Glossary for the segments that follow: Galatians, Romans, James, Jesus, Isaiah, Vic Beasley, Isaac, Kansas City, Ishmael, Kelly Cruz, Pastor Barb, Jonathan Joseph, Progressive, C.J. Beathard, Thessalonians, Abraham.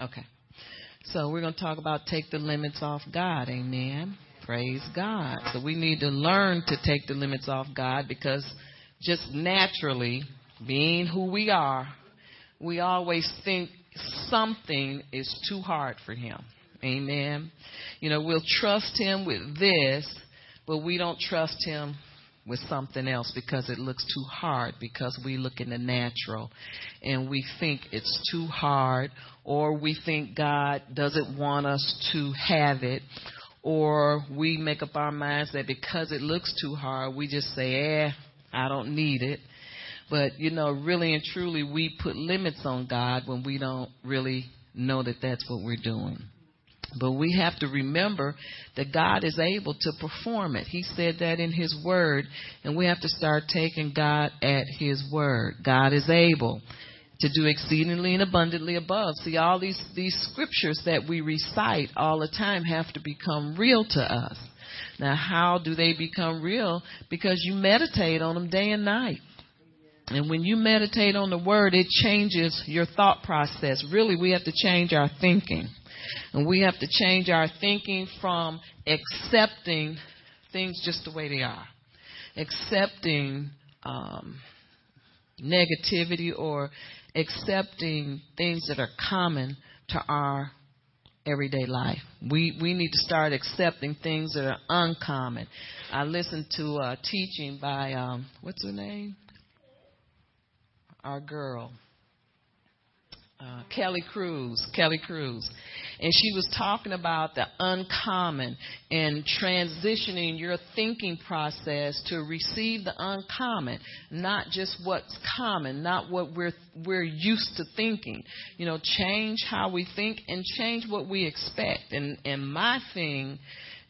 Okay. So we're going to talk about take the limits off God. Amen. Praise God. So we need to learn to take the limits off God, because just naturally, being who we are, we always think something is too hard for him. Amen. You know, we'll trust him with this, but we don't trust him with something else because it looks too hard, because we look in the natural and we think it's too hard, or we think God doesn't want us to have it, or we make up our minds that because it looks too hard, we just say, I don't need it. But, you know, really and truly, we put limits on God when we don't really know that that's what we're doing. But we have to remember that God is able to perform it. He said that in his word, and we have to start taking God at his word. God is able to do exceedingly and abundantly above. See, all these scriptures that we recite all the time have to become real to us. Now, how do they become real? Because you meditate on them day and night. And when you meditate on the word, it changes your thought process. Really, we have to change our thinking. And we have to change our thinking from accepting things just the way they are, accepting negativity, or accepting things that are common to our everyday life. We need to start accepting things that are uncommon. I listened to a teaching by, what's her name? Our girl. Kelly Cruz. And she was talking about the uncommon and transitioning your thinking process to receive the uncommon, not just what's common, not what we're used to thinking. You know, change how we think and change what we expect. And my thing,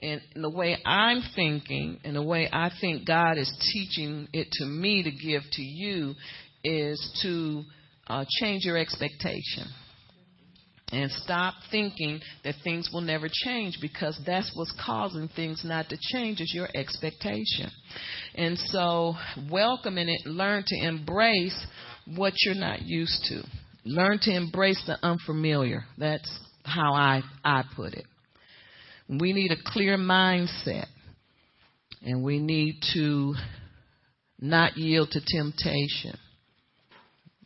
and the way I'm thinking and the way I think God is teaching it to me to give to you is to change your expectation and stop thinking that things will never change, because that's what's causing things not to change is your expectation. And so welcoming it, learn to embrace what you're not used to. Learn to embrace the unfamiliar. That's how I put it. We need a clear mindset, and we need to not yield to temptation.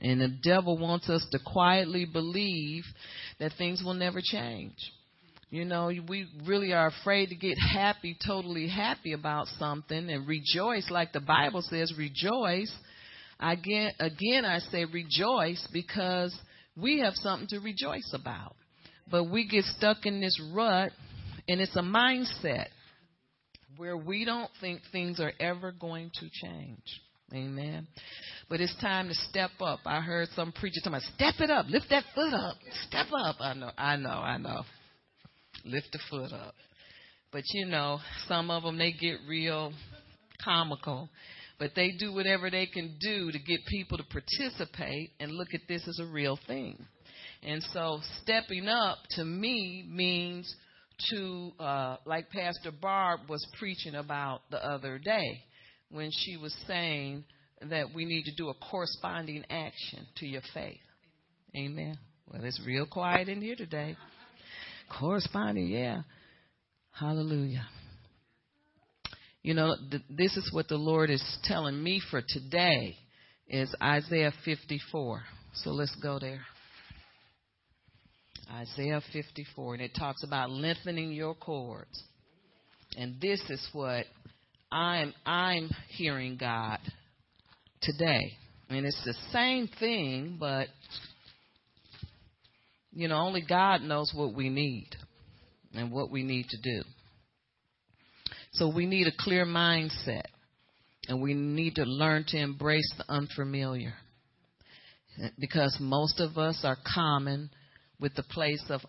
And the devil wants us to quietly believe that things will never change. You know, we really are afraid to get happy, totally happy about something, and rejoice. Like the Bible says, rejoice. Again, I say rejoice, because we have something to rejoice about. But we get stuck in this rut, and it's a mindset where we don't think things are ever going to change. Amen. But it's time to step up. I heard some preacher talking about step it up, lift that foot up, step up. I know. Lift the foot up. But, you know, some of them, they get real comical. But they do whatever they can do to get people to participate and look at this as a real thing. And so stepping up to me means to, like Pastor Barb was preaching about the other day, when she was saying that we need to do a corresponding action to your faith. Amen. Well, it's real quiet in here today. Corresponding, yeah. Hallelujah. You know, this is what the Lord is telling me for today, is Isaiah 54. So let's go there. Isaiah 54, and it talks about lengthening your cords. And this is what I'm hearing God today. And it's the same thing, but, you know, only God knows what we need and what we need to do. So we need a clear mindset, and we need to learn to embrace the unfamiliar, because most of us are common with the place of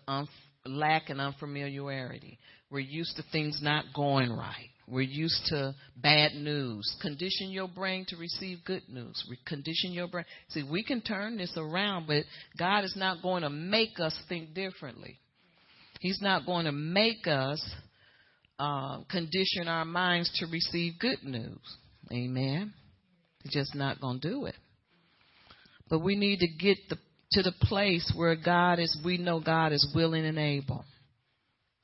lack and unfamiliarity. We're used to things not going right. We're used to bad news. Condition your brain to receive good news. Condition your brain. See, we can turn this around, but God is not going to make us think differently. He's not going to make us condition our minds to receive good news. Amen. He's just not going to do it. But we need to get to the place where God is, we know God is willing and able.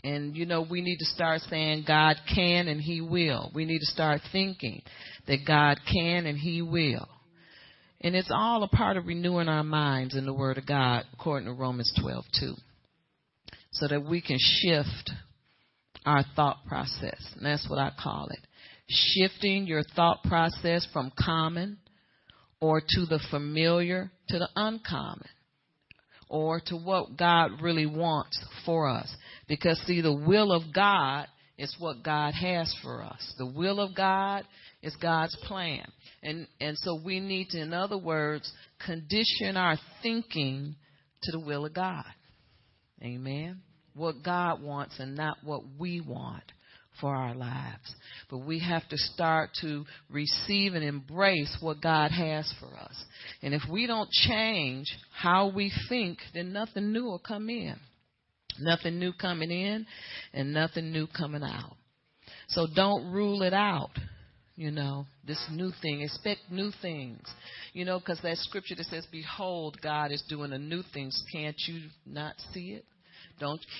And, you know, we need to start saying God can and he will. We need to start thinking that God can and he will. And it's all a part of renewing our minds in the word of God, according to Romans 12:2, so that we can shift our thought process. And that's what I call it. Shifting your thought process from common or to the familiar to the uncommon, or to what God really wants for us. Because, see, the will of God is what God has for us. The will of God is God's plan. And so we need to, in other words, condition our thinking to the will of God. Amen. What God wants and not what we want for our lives. But we have to start to receive and embrace what God has for us. And if we don't change how we think, then nothing new will come in. Nothing new coming in and nothing new coming out. So don't rule it out, you know, this new thing. Expect new things, you know, because that scripture that says, behold, God is doing a new thing. Can't you not see it?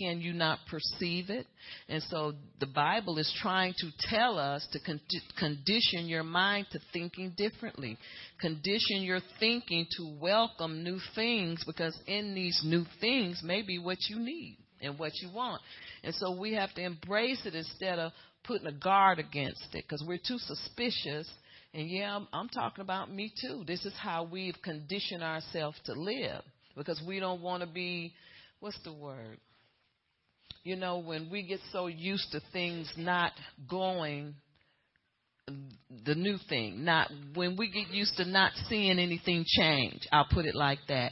Can you not perceive it? And so the Bible is trying to tell us to condition your mind to thinking differently. Condition your thinking to welcome new things, because in these new things may be what you need and what you want. And so we have to embrace it instead of putting a guard against it, because we're too suspicious. And yeah, I'm talking about me too. This is how we've conditioned ourselves to live, because we don't want to be, what's the word? You know, when we get so used to things not going, the new thing, not when we get used to not seeing anything change, I'll put it like that.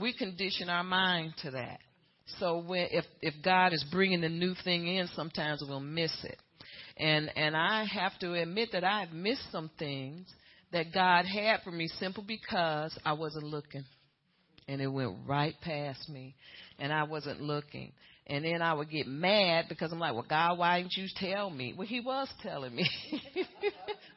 We condition our mind to that. So when, if God is bringing the new thing in, sometimes we'll miss it. And I have to admit that I've missed some things that God had for me simply because I wasn't looking. And it went right past me, and I wasn't looking. And then I would get mad because I'm like, well, God, why didn't you tell me? Well, he was telling me.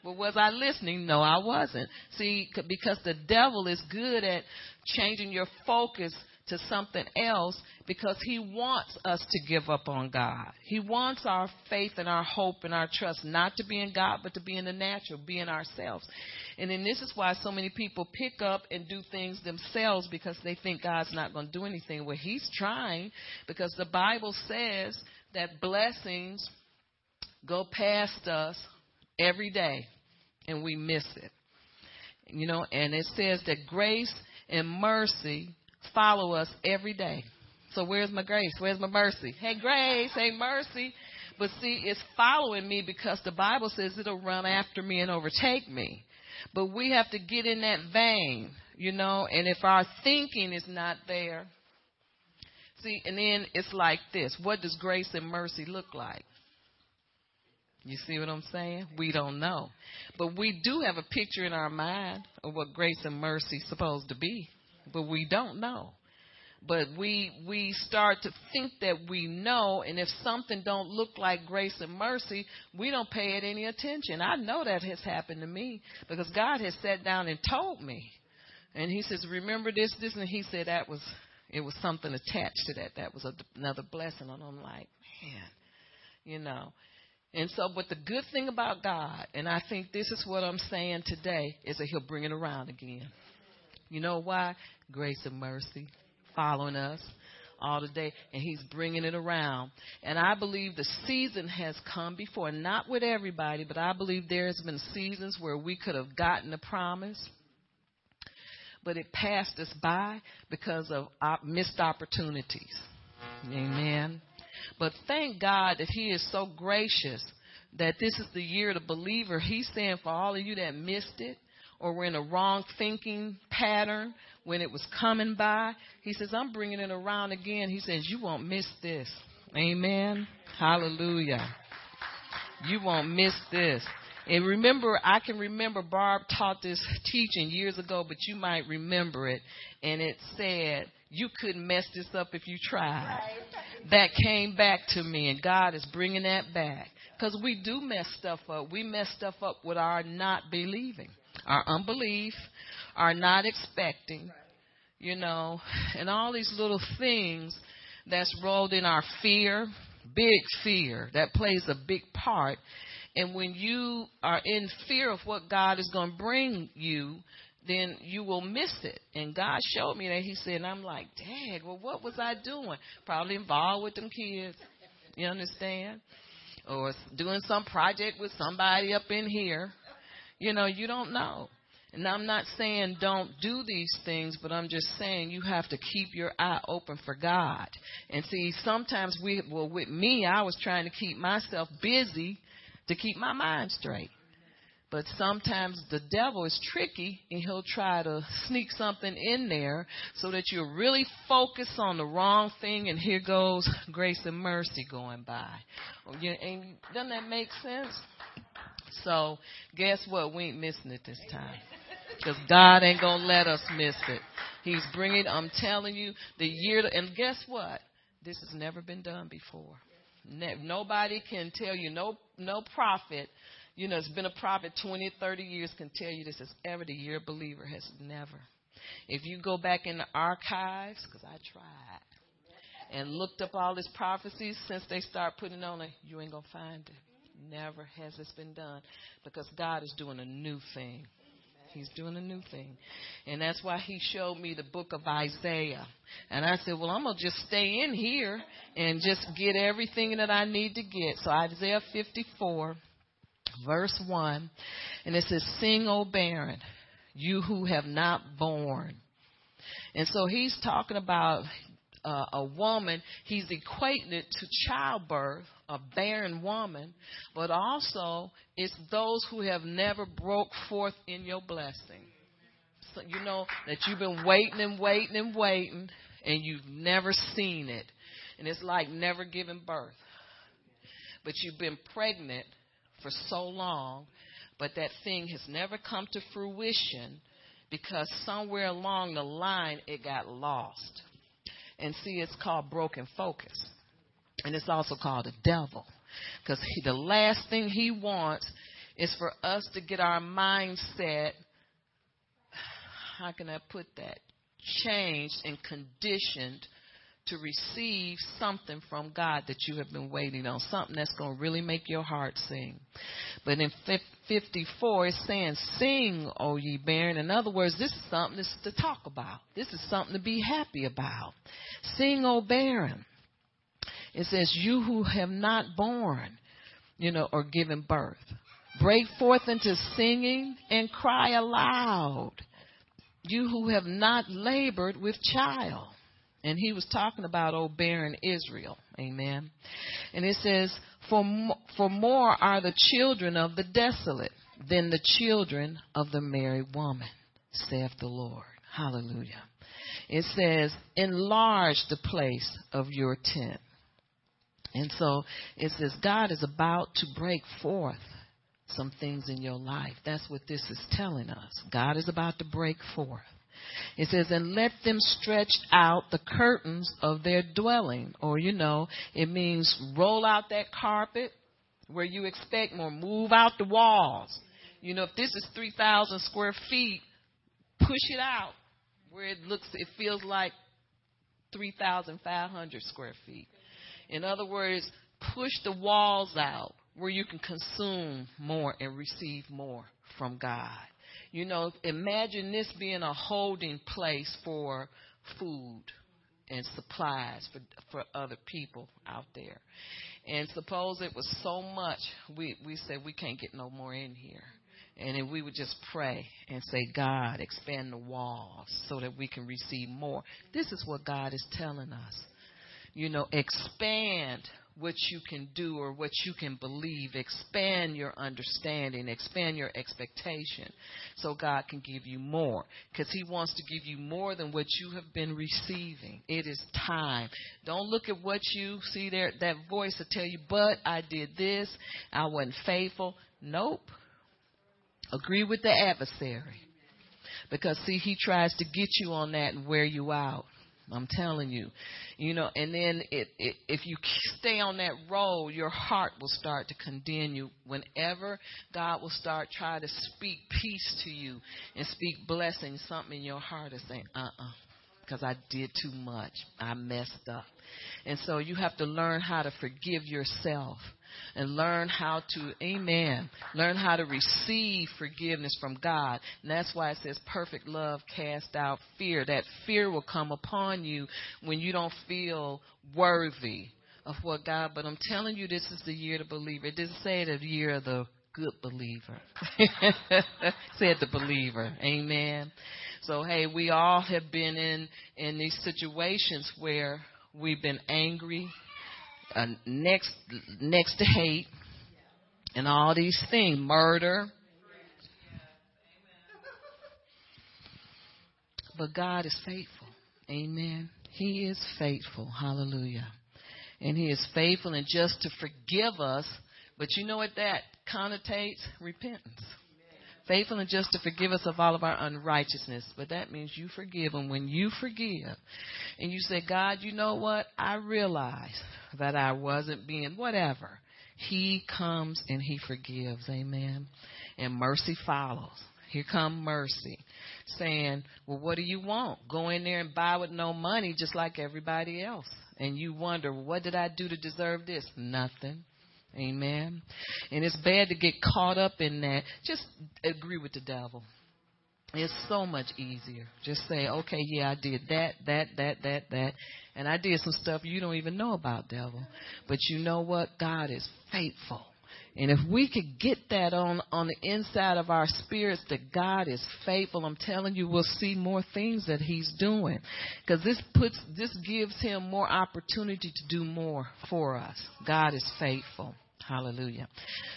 But was I listening? No, I wasn't. See, because the devil is good at changing your focus to something else, because he wants us to give up on God. He wants our faith and our hope and our trust not to be in God, but to be in the natural, be in ourselves. And then this is why so many people pick up and do things themselves, because they think God's not going to do anything. Well, he's trying, because the Bible says that blessings go past us every day and we miss it. You know, and it says that grace and mercy follow us every day. So where's my grace? Where's my mercy? Hey, grace. Hey, mercy. But see, it's following me, because the Bible says it'll run after me and overtake me. But we have to get in that vein, you know, and if our thinking is not there. See, and then it's like this. What does grace and mercy look like? You see what I'm saying? We don't know. But we do have a picture in our mind of what grace and mercy is supposed to be. But we don't know. But we start to think that we know, and if something don't look like grace and mercy, we don't pay it any attention. I know that has happened to me, because God has sat down and told me. And he says, remember this, this, and he said it was something attached to that. That was another blessing. And I'm like, man, you know. And so, but the good thing about God, and I think this is what I'm saying today, is that he'll bring it around again. You know why? Grace and mercy following us all the day, and he's bringing it around. And I believe the season has come before, not with everybody, but I believe there's been seasons where we could have gotten the promise, but it passed us by because of missed opportunities. Amen. But thank God that he is so gracious that this is the year of the believer. He's saying for all of you that missed it, or we're in a wrong thinking pattern when it was coming by, he says, I'm bringing it around again. He says, you won't miss this. Amen. Hallelujah. You won't miss this. And remember, I can remember Barb taught this teaching years ago, but you might remember it. And it said, you couldn't mess this up if you tried. Right. That came back to me, and God is bringing that back. Because we do mess stuff up. We mess stuff up with our not believing. Our unbelief, our not expecting, you know, and all these little things that's rolled in our fear, big fear, that plays a big part. And when you are in fear of what God is going to bring you, then you will miss it. And God showed me that. He said, and I'm like, dang, well, what was I doing? Probably involved with them kids. You understand? Or doing some project with somebody up in here. You know, you don't know. And I'm not saying don't do these things, but I'm just saying you have to keep your eye open for God. And see, sometimes with me, I was trying to keep myself busy to keep my mind straight. But sometimes the devil is tricky, and he'll try to sneak something in there so that you'll really focus on the wrong thing, and here goes grace and mercy going by. And doesn't that make sense? So guess what? We ain't missing it this time, because God ain't going to let us miss it. He's bringing, I'm telling you, the year. And guess what? This has never been done before. Nobody can tell you, no prophet. You know, it's been a prophet 20, 30 years can tell you this is ever the year a believer has never. If you go back in the archives, because I tried and looked up all these prophecies since they start putting on it, you ain't going to find it. Never has this been done, because God is doing a new thing. He's doing a new thing. And that's why he showed me the book of Isaiah. And I said, well, I'm going to just stay in here and just get everything that I need to get. So Isaiah 54, verse 1, and it says, sing, O barren, you who have not borne. And so he's talking about a woman. He's equating it to childbirth, a barren woman, but also it's those who have never broke forth in your blessing. So you know that you've been waiting, and you've never seen it. And it's like never giving birth. But you've been pregnant for so long, but that thing has never come to fruition because somewhere along the line it got lost. And see, it's called broken focus. And it's also called the devil, because the last thing he wants is for us to get our mindset, how can I put that, changed and conditioned to receive something from God that you have been waiting on, something that's going to really make your heart sing. But in 54, it's saying, sing, O ye barren. In other words, this is something to talk about. This is something to be happy about. Sing, O barren. It says, you who have not borne, you know, or given birth. Break forth into singing and cry aloud, you who have not labored with child. And he was talking about, O barren Israel. Amen. And it says, for more are the children of the desolate than the children of the married woman, saith the Lord. Hallelujah. It says, enlarge the place of your tent. And so it says God is about to break forth some things in your life. That's what this is telling us. God is about to break forth. It says, and let them stretch out the curtains of their dwelling. Or, you know, it means roll out that carpet where you expect more. Move out the walls. You know, if this is 3,000 square feet, push it out where it feels like 3,500 square feet. In other words, push the walls out where you can consume more and receive more from God. You know, imagine this being a holding place for food and supplies for other people out there. And suppose it was so much, we said we can't get no more in here. And then we would just pray and say, God, expand the walls so that we can receive more. This is what God is telling us. You know, expand what you can do or what you can believe. Expand your understanding. Expand your expectation so God can give you more, because he wants to give you more than what you have been receiving. It is time. Don't look at what you see there, that voice will tell you, but I did this. I wasn't faithful. Nope. Agree with the adversary, because, see, he tries to get you on that and wear you out. I'm telling you, you know, and then if you stay on that road, your heart will start to condemn you whenever God will start trying to speak peace to you and speak blessing. Something in your heart is saying, because I did too much. I messed up. And so you have to learn how to forgive yourself and learn how to, amen, learn how to receive forgiveness from God. And that's why it says perfect love casts out fear. That fear will come upon you when you don't feel worthy of what God, but I'm telling you, this is the year to believe. It didn't say the year of the good believer. Said the believer. Amen. So, hey, we all have been in these situations where we've been angry, next to hate, and all these things, murder. But God is faithful. Amen. He is faithful. Hallelujah. And he is faithful and just to forgive us. But you know what that connotates? Repentance. Amen. Faithful and just to forgive us of all of our unrighteousness. But that means you forgive them. When you forgive and you say, God, you know what? I realized that I wasn't being whatever. He comes and he forgives. Amen. And mercy follows. Here come mercy, saying, well, what do you want? Go in there and buy with no money just like everybody else. And you wonder, what did I do to deserve this? Nothing. Amen. And it's bad to get caught up in that. Just agree with the devil. It's so much easier. Just say, okay, yeah, I did that. And I did some stuff you don't even know about, devil. But you know what? God is faithful. And if we could get that on the inside of our spirits that God is faithful, I'm telling you, we'll see more things that he's doing. Because this gives him more opportunity to do more for us. God is faithful. Hallelujah.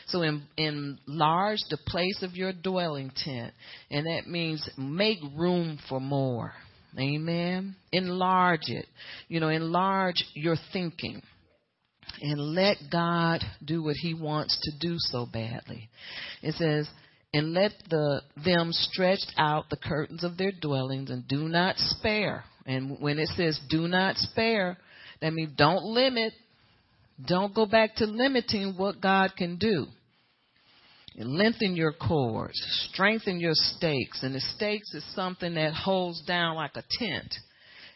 So enlarge the place of your dwelling tent. And that means make room for more. Amen. Enlarge it. You know, enlarge your thinking. And let God do what he wants to do so badly. It says, and let them stretch out the curtains of their dwellings and do not spare. And when it says do not spare, that means don't limit. Don't go back to limiting what God can do. And lengthen your cords. Strengthen your stakes. And the stakes is something that holds down like a tent.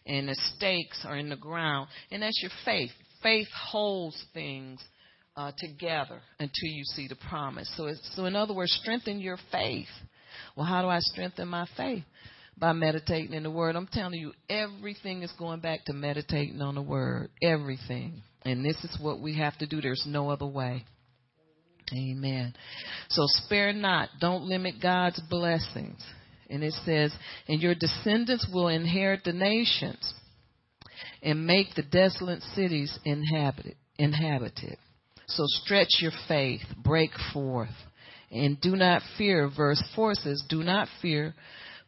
And the stakes are in the ground. And that's your faith. Faith holds things together until you see the promise. So in other words, strengthen your faith. Well, how do I strengthen my faith? By meditating in the Word. I'm telling you, everything is going back to meditating on the Word. Everything. And this is what we have to do. There's no other way. Amen. So spare not. Don't limit God's blessings. And it says, and your descendants will inherit the nations. And make the desolate cities inhabited. So stretch your faith, break forth, and do not fear. Verse 4 says, do not fear,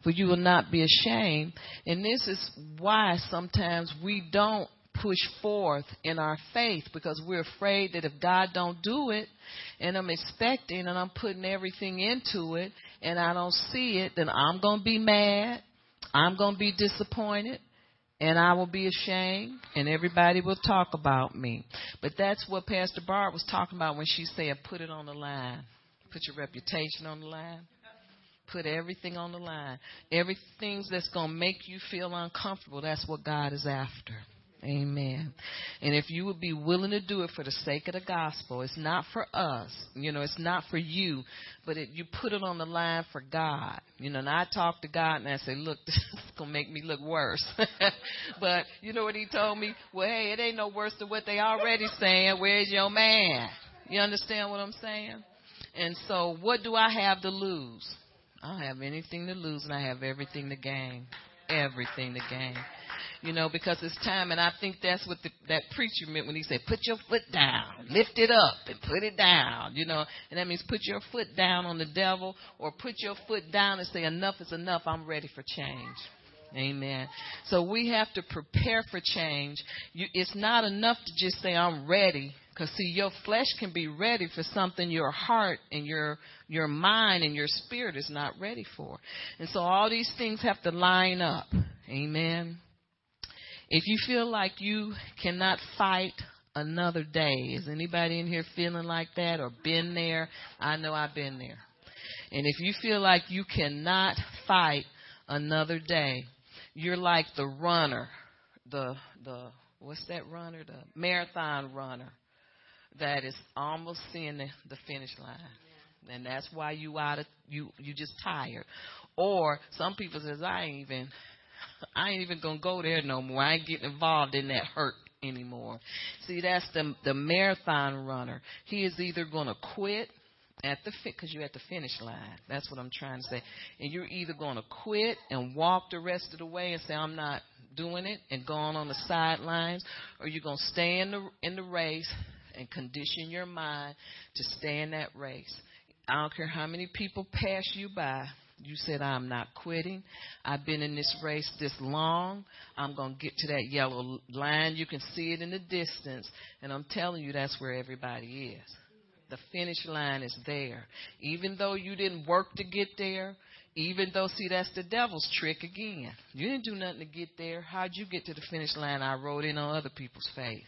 for you will not be ashamed. And this is why sometimes we don't push forth in our faith, because we're afraid that if God don't do it, and I'm expecting and I'm putting everything into it, and I don't see it, then I'm going to be mad, I'm going to be disappointed. And I will be ashamed, and everybody will talk about me. But that's what Pastor Barb was talking about when she said, put it on the line. Put your reputation on the line. Put everything on the line. Everything that's going to make you feel uncomfortable, that's what God is after. Amen. And if you would be willing to do it for the sake of the gospel, it's not for us, you know, it's not for you, but you put it on the line for God. You know, and I talk to God and I say, look, this is going to make me look worse. But you know what he told me? Well, hey, it ain't no worse than what they already saying. Where's your man? You understand what I'm saying? And so what do I have to lose? I don't have anything to lose, and I have everything to gain. Everything to gain. You know, because it's time, and I think that's what that preacher meant when he said, put your foot down, lift it up, and put it down, you know. And that means put your foot down on the devil, or put your foot down and say, enough is enough, I'm ready for change. Amen. So we have to prepare for change. It's not enough to just say, I'm ready, because, see, your flesh can be ready for something your heart and your mind and your spirit is not ready for. And so all these things have to line up. Amen. If you feel like you cannot fight another day, is anybody in here feeling like that or been there? I know I've been there. And if you feel like you cannot fight another day, you're like the runner, the what's that runner? The marathon runner that is almost seeing the finish line. Yeah. And that's why you just tired. Or some people says, I ain't even gonna go there no more. I ain't getting involved in that hurt anymore. See, that's the marathon runner. He is either gonna quit because you're at the finish line. That's what I'm trying to say. And you're either gonna quit and walk the rest of the way and say, I'm not doing it, and go on the sidelines, or you're gonna stay in the race and condition your mind to stay in that race. I don't care how many people pass you by. You said, I'm not quitting. I've been in this race this long. I'm going to get to that yellow line. You can see it in the distance. And I'm telling you, that's where everybody is. The finish line is there. Even though you didn't work to get there, even though, see, that's the devil's trick again. You didn't do nothing to get there. How'd you get to the finish line? I rode in on other people's faith.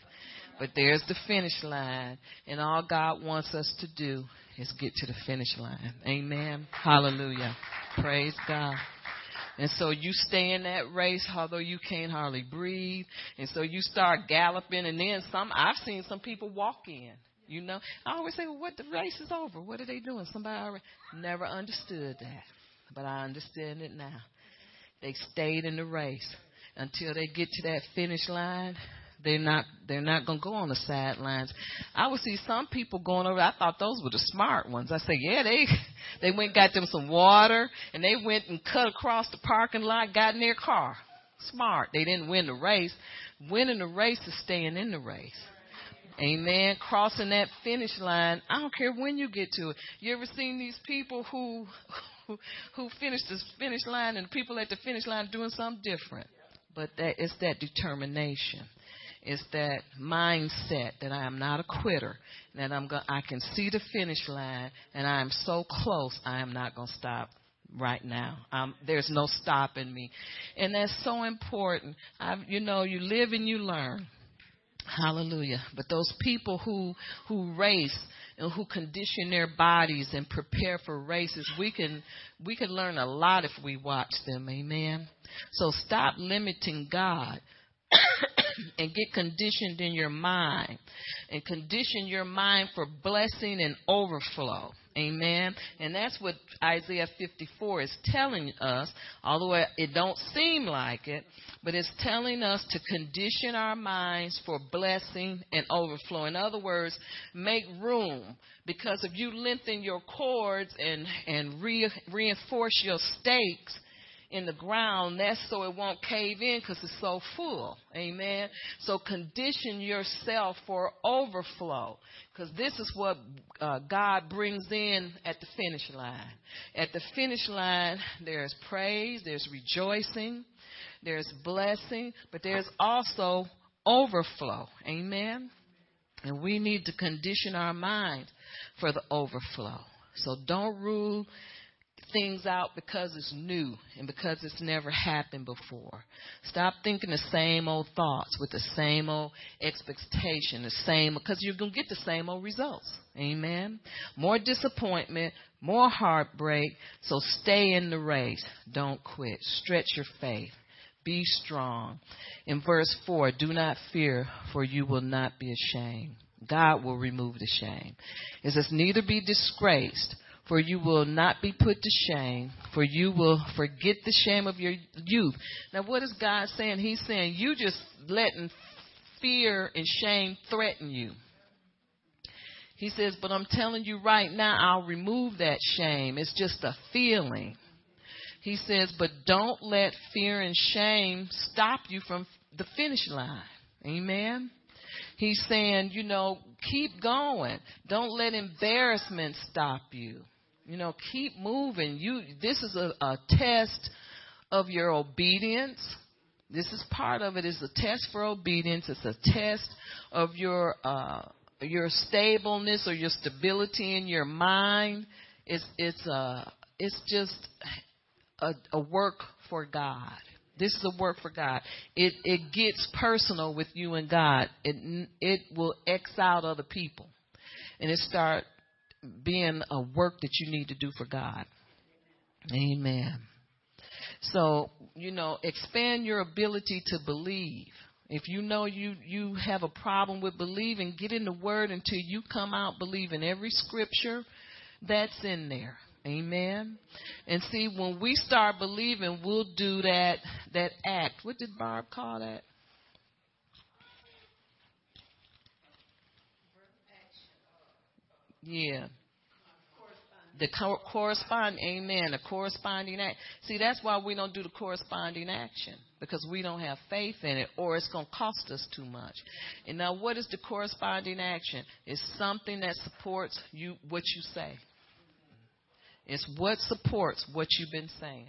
But there's the finish line, and all God wants us to do is get to the finish line. Amen. Hallelujah. Praise God. And so you stay in that race, although you can't hardly breathe. And so you start galloping, and then some. I've seen some people walk in. You know, I always say, well, "What? The race is over. What are they doing?" Somebody already never understood that, but I understand it now. They stayed in the race until they get to that finish line. They're not going to go on the sidelines. I would see some people going over. I thought those were the smart ones. I say, yeah, they went and got them some water, and they went and cut across the parking lot, got in their car. Smart. They didn't win the race. Winning the race is staying in the race. Amen. Crossing that finish line. I don't care when you get to it. You ever seen these people who finish this finish line, and people at the finish line doing something different? But it's that determination. It's that mindset that I am not a quitter, that I can see the finish line, and I am so close, I am not going to stop right now. There's no stopping me. And that's so important. You live and you learn. Hallelujah. But those people who race and who condition their bodies and prepare for races, we can learn a lot if we watch them. Amen. So stop limiting God. And get conditioned in your mind. And condition your mind for blessing and overflow. Amen. And that's what Isaiah 54 is telling us, although it don't seem like it, but it's telling us to condition our minds for blessing and overflow. In other words, make room, because if you lengthen your cords and reinforce your stakes in the ground, that's so it won't cave in because it's so full. Amen. So condition yourself for overflow, because this is what God brings in at the finish line. At the finish line, there's praise, there's rejoicing, there's blessing, but there's also overflow. Amen. And we need to condition our mind for the overflow. So don't rule things out because it's new and because it's never happened before. Stop thinking the same old thoughts with the same old expectation, because you're going to get the same old results. Amen. More disappointment, more heartbreak. So stay in the race. Don't quit. Stretch your faith. Be strong. In verse 4, do not fear, for you will not be ashamed. God will remove the shame. It says, neither be disgraced, for you will not be put to shame, for you will forget the shame of your youth. Now, what is God saying? He's saying you just letting fear and shame threaten you. He says, but I'm telling you right now, I'll remove that shame. It's just a feeling. He says, but don't let fear and shame stop you from the finish line. Amen. He's saying, keep going. Don't let embarrassment stop you. Keep moving. This is a test of your obedience. This is part of it. It's a test for obedience. It's a test of your stableness or your stability in your mind. It's just a work for God. This is a work for God. It gets personal with you and God. It will X out other people. And it start being a work that you need to do for God. Amen. So, you know, expand your ability to believe. If you know you have a problem with believing, get in the Word until you come out believing every scripture that's in there. Amen. And see, when we start believing, we'll do that act. What did Barb call that? Yeah. The corresponding, amen, the corresponding act. See, that's why we don't do the corresponding action, because we don't have faith in it, or it's going to cost us too much. And now what is the corresponding action? It's something that supports you, what you say. It's what supports what you've been saying.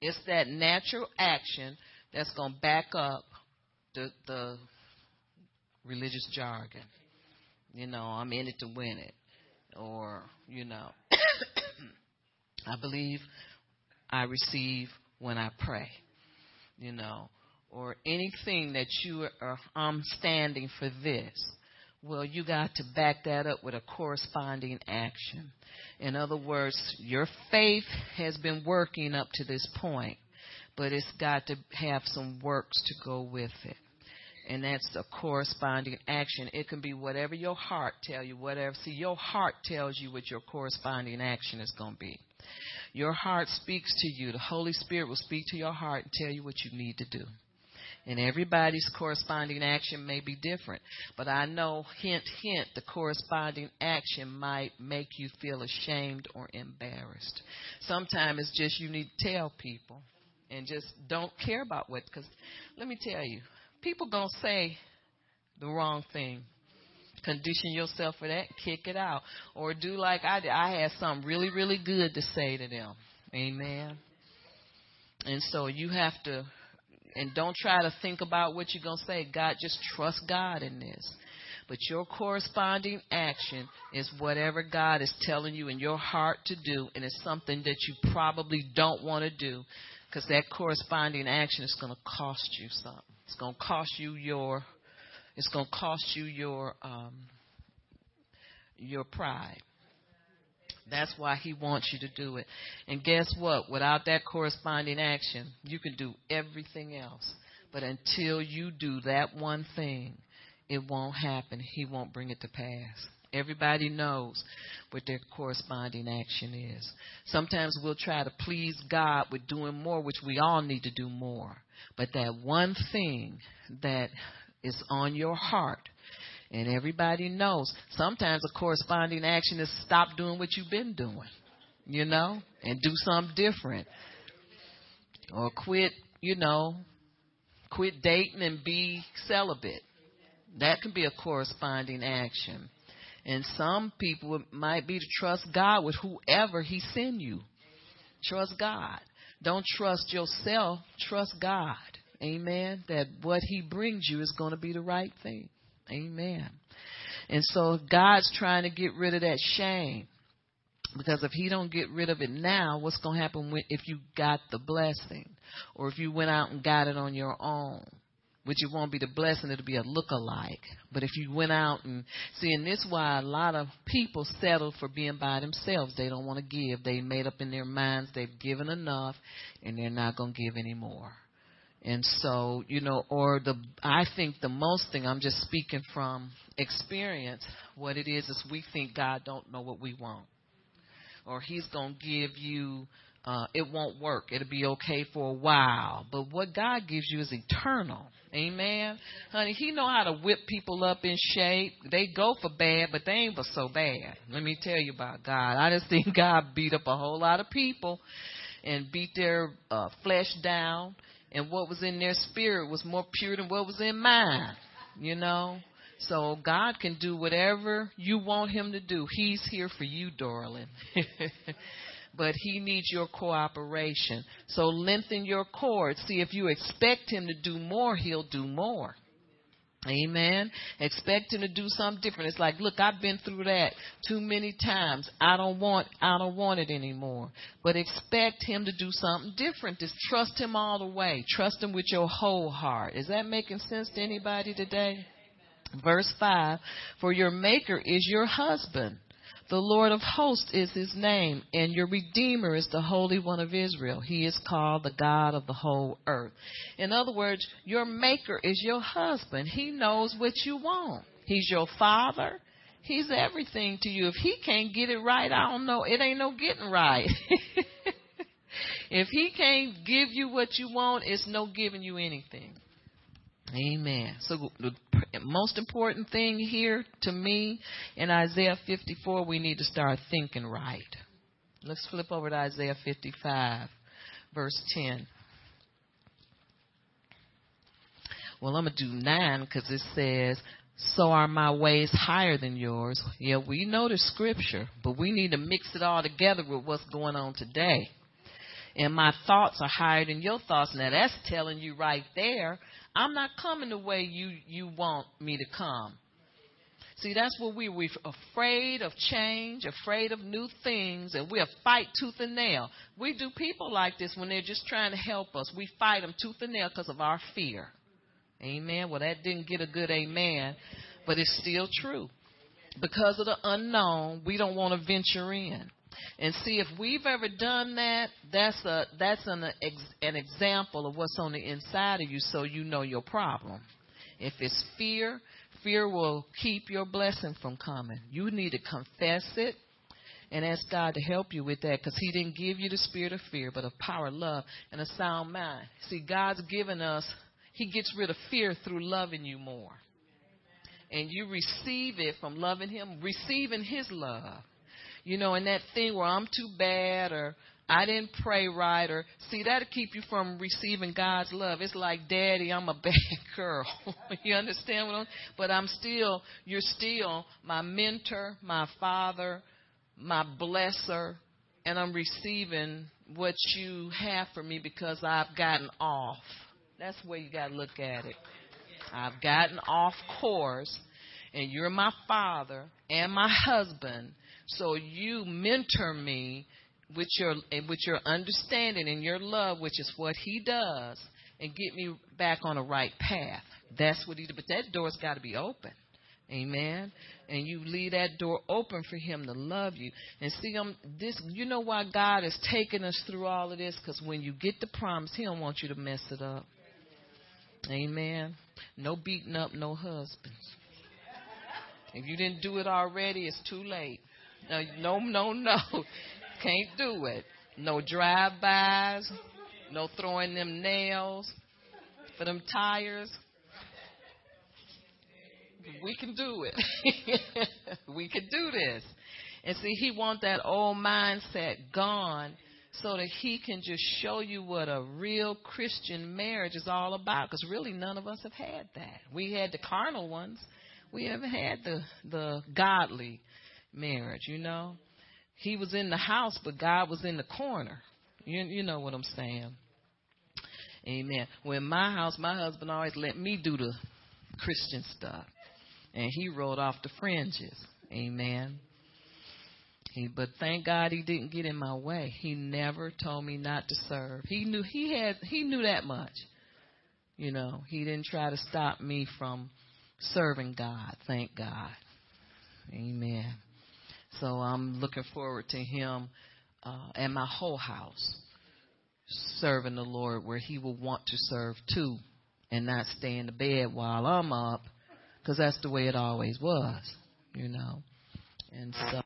It's that natural action that's going to back up the religious jargon. You know, I'm in it to win it. Or, you know, I believe I receive when I pray, you know, or anything that you are, I'm standing for this. Well, you got to back that up with a corresponding action. In other words, your faith has been working up to this point, but it's got to have some works to go with it. And that's a corresponding action. It can be whatever your heart tells you, whatever. See, your heart tells you what your corresponding action is going to be. Your heart speaks to you. The Holy Spirit will speak to your heart and tell you what you need to do. And everybody's corresponding action may be different. But I know, hint, hint, the corresponding action might make you feel ashamed or embarrassed. Sometimes it's just you need to tell people and just don't care about what. Because let me tell you. People going to say the wrong thing. Condition yourself for that. Kick it out. Or do like I did. I had something really, really good to say to them. Amen. And so you have to, and don't try to think about what you're going to say. God, just trust God in this. But your corresponding action is whatever God is telling you in your heart to do. And it's something that you probably don't want to do, because that corresponding action is going to cost you something. It's going to cost you your pride. That's why he wants you to do it. And guess what? Without that corresponding action, you can do everything else. But until you do that one thing, it won't happen. He won't bring it to pass. Everybody knows what their corresponding action is. Sometimes we'll try to please God with doing more, which we all need to do more. But that one thing that is on your heart, and everybody knows, sometimes a corresponding action is stop doing what you've been doing, you know, and do something different. Or quit, you know, quit dating and be celibate. That can be a corresponding action. And some people might be to trust God with whoever he send you. Trust God. Don't trust yourself. Trust God. Amen. That what he brings you is going to be the right thing. Amen. And so God's trying to get rid of that shame. Because if he don't get rid of it now, what's going to happen if you got the blessing? Or if you went out and got it on your own? Which it won't be the blessing, it'll be a look-alike. But if you went out and... See, and this is why a lot of people settle for being by themselves. They don't want to give. They made up in their minds they've given enough, and they're not going to give anymore. And so, you know, or I think the most thing, I'm just speaking from experience, what it is we think God don't know what we want. Or he's going to give you... it won't work. It'll be okay for a while. But what God gives you is eternal. Amen. Honey, he know how to whip people up in shape. They go for bad, but they ain't but so bad. Let me tell you about God. I just think God beat up a whole lot of people and beat their flesh down. And what was in their spirit was more pure than what was in mine, you know. So God can do whatever you want him to do. He's here for you, darling. But he needs your cooperation. So lengthen your cord. See, if you expect him to do more, he'll do more. Amen. Expect him to do something different. It's like, look, I've been through that too many times. I don't want it anymore. But expect him to do something different. Just trust him all the way. Trust him with your whole heart. Is that making sense to anybody today? Verse 5, for your maker is your husband. The Lord of hosts is his name, and your Redeemer is the Holy One of Israel. He is called the God of the whole earth. In other words, your maker is your husband. He knows what you want. He's your father. He's everything to you. If he can't get it right, I don't know. It ain't no getting right. If he can't give you what you want, it's no giving you anything. Amen. So the most important thing here to me in Isaiah 54, we need to start thinking right. Let's flip over to Isaiah 55, verse 10. Well, I'm going to do 9 because it says, so are my ways higher than yours. Yeah, we know the scripture, but we need to mix it all together with what's going on today. And my thoughts are higher than your thoughts. Now, that's telling you right there, I'm not coming the way you want me to come. See, that's what we're afraid of change, afraid of new things, and we'll fight tooth and nail. We do people like this when they're just trying to help us. We fight them tooth and nail because of our fear. Amen. Well, that didn't get a good amen, but it's still true. Because of the unknown, we don't want to venture in. And see, if we've ever done that, that's an example of what's on the inside of you, so you know your problem. If it's fear, fear will keep your blessing from coming. You need to confess it and ask God to help you with that, because he didn't give you the spirit of fear, but of power, love, and a sound mind. See, God's given us, he gets rid of fear through loving you more. And you receive it from loving him, receiving his love. You know, and that thing where I'm too bad or I didn't pray right or, see, that'll keep you from receiving God's love. It's like, Daddy, I'm a bad girl. You understand what I'm saying? But you're still my mentor, my father, my blesser, and I'm receiving what you have for me because I've gotten off. That's where you got to look at it. I've gotten off course, and you're my father and my husband. So you mentor me with your understanding and your love, which is what he does, and get me back on the right path. That's what he does. But that door's got to be open. Amen. And you leave that door open for him to love you. And see, you know why God is taking us through all of this? Because when you get the promise, he don't want you to mess it up. Amen. No beating up, no husbands. If you didn't do it already, it's too late. No. Can't do it. No drive-bys. No throwing them nails for them tires. We can do it. We can do this. And see, he wants that old mindset gone so that he can just show you what a real Christian marriage is all about. Because really none of us have had that. We had the carnal ones. We haven't had the godly marriage, you know. He was in the house, but God was in the corner. You know what I'm saying. Amen. Well, in my house, my husband always let me do the Christian stuff. And he rolled off the fringes. Amen. But thank God he didn't get in my way. He never told me not to serve. He knew that much. You know, he didn't try to stop me from serving God. Thank God. Amen. So I'm looking forward to him and my whole house serving the Lord where he will want to serve too and not stay in the bed while I'm up, because that's the way it always was, you know. And so,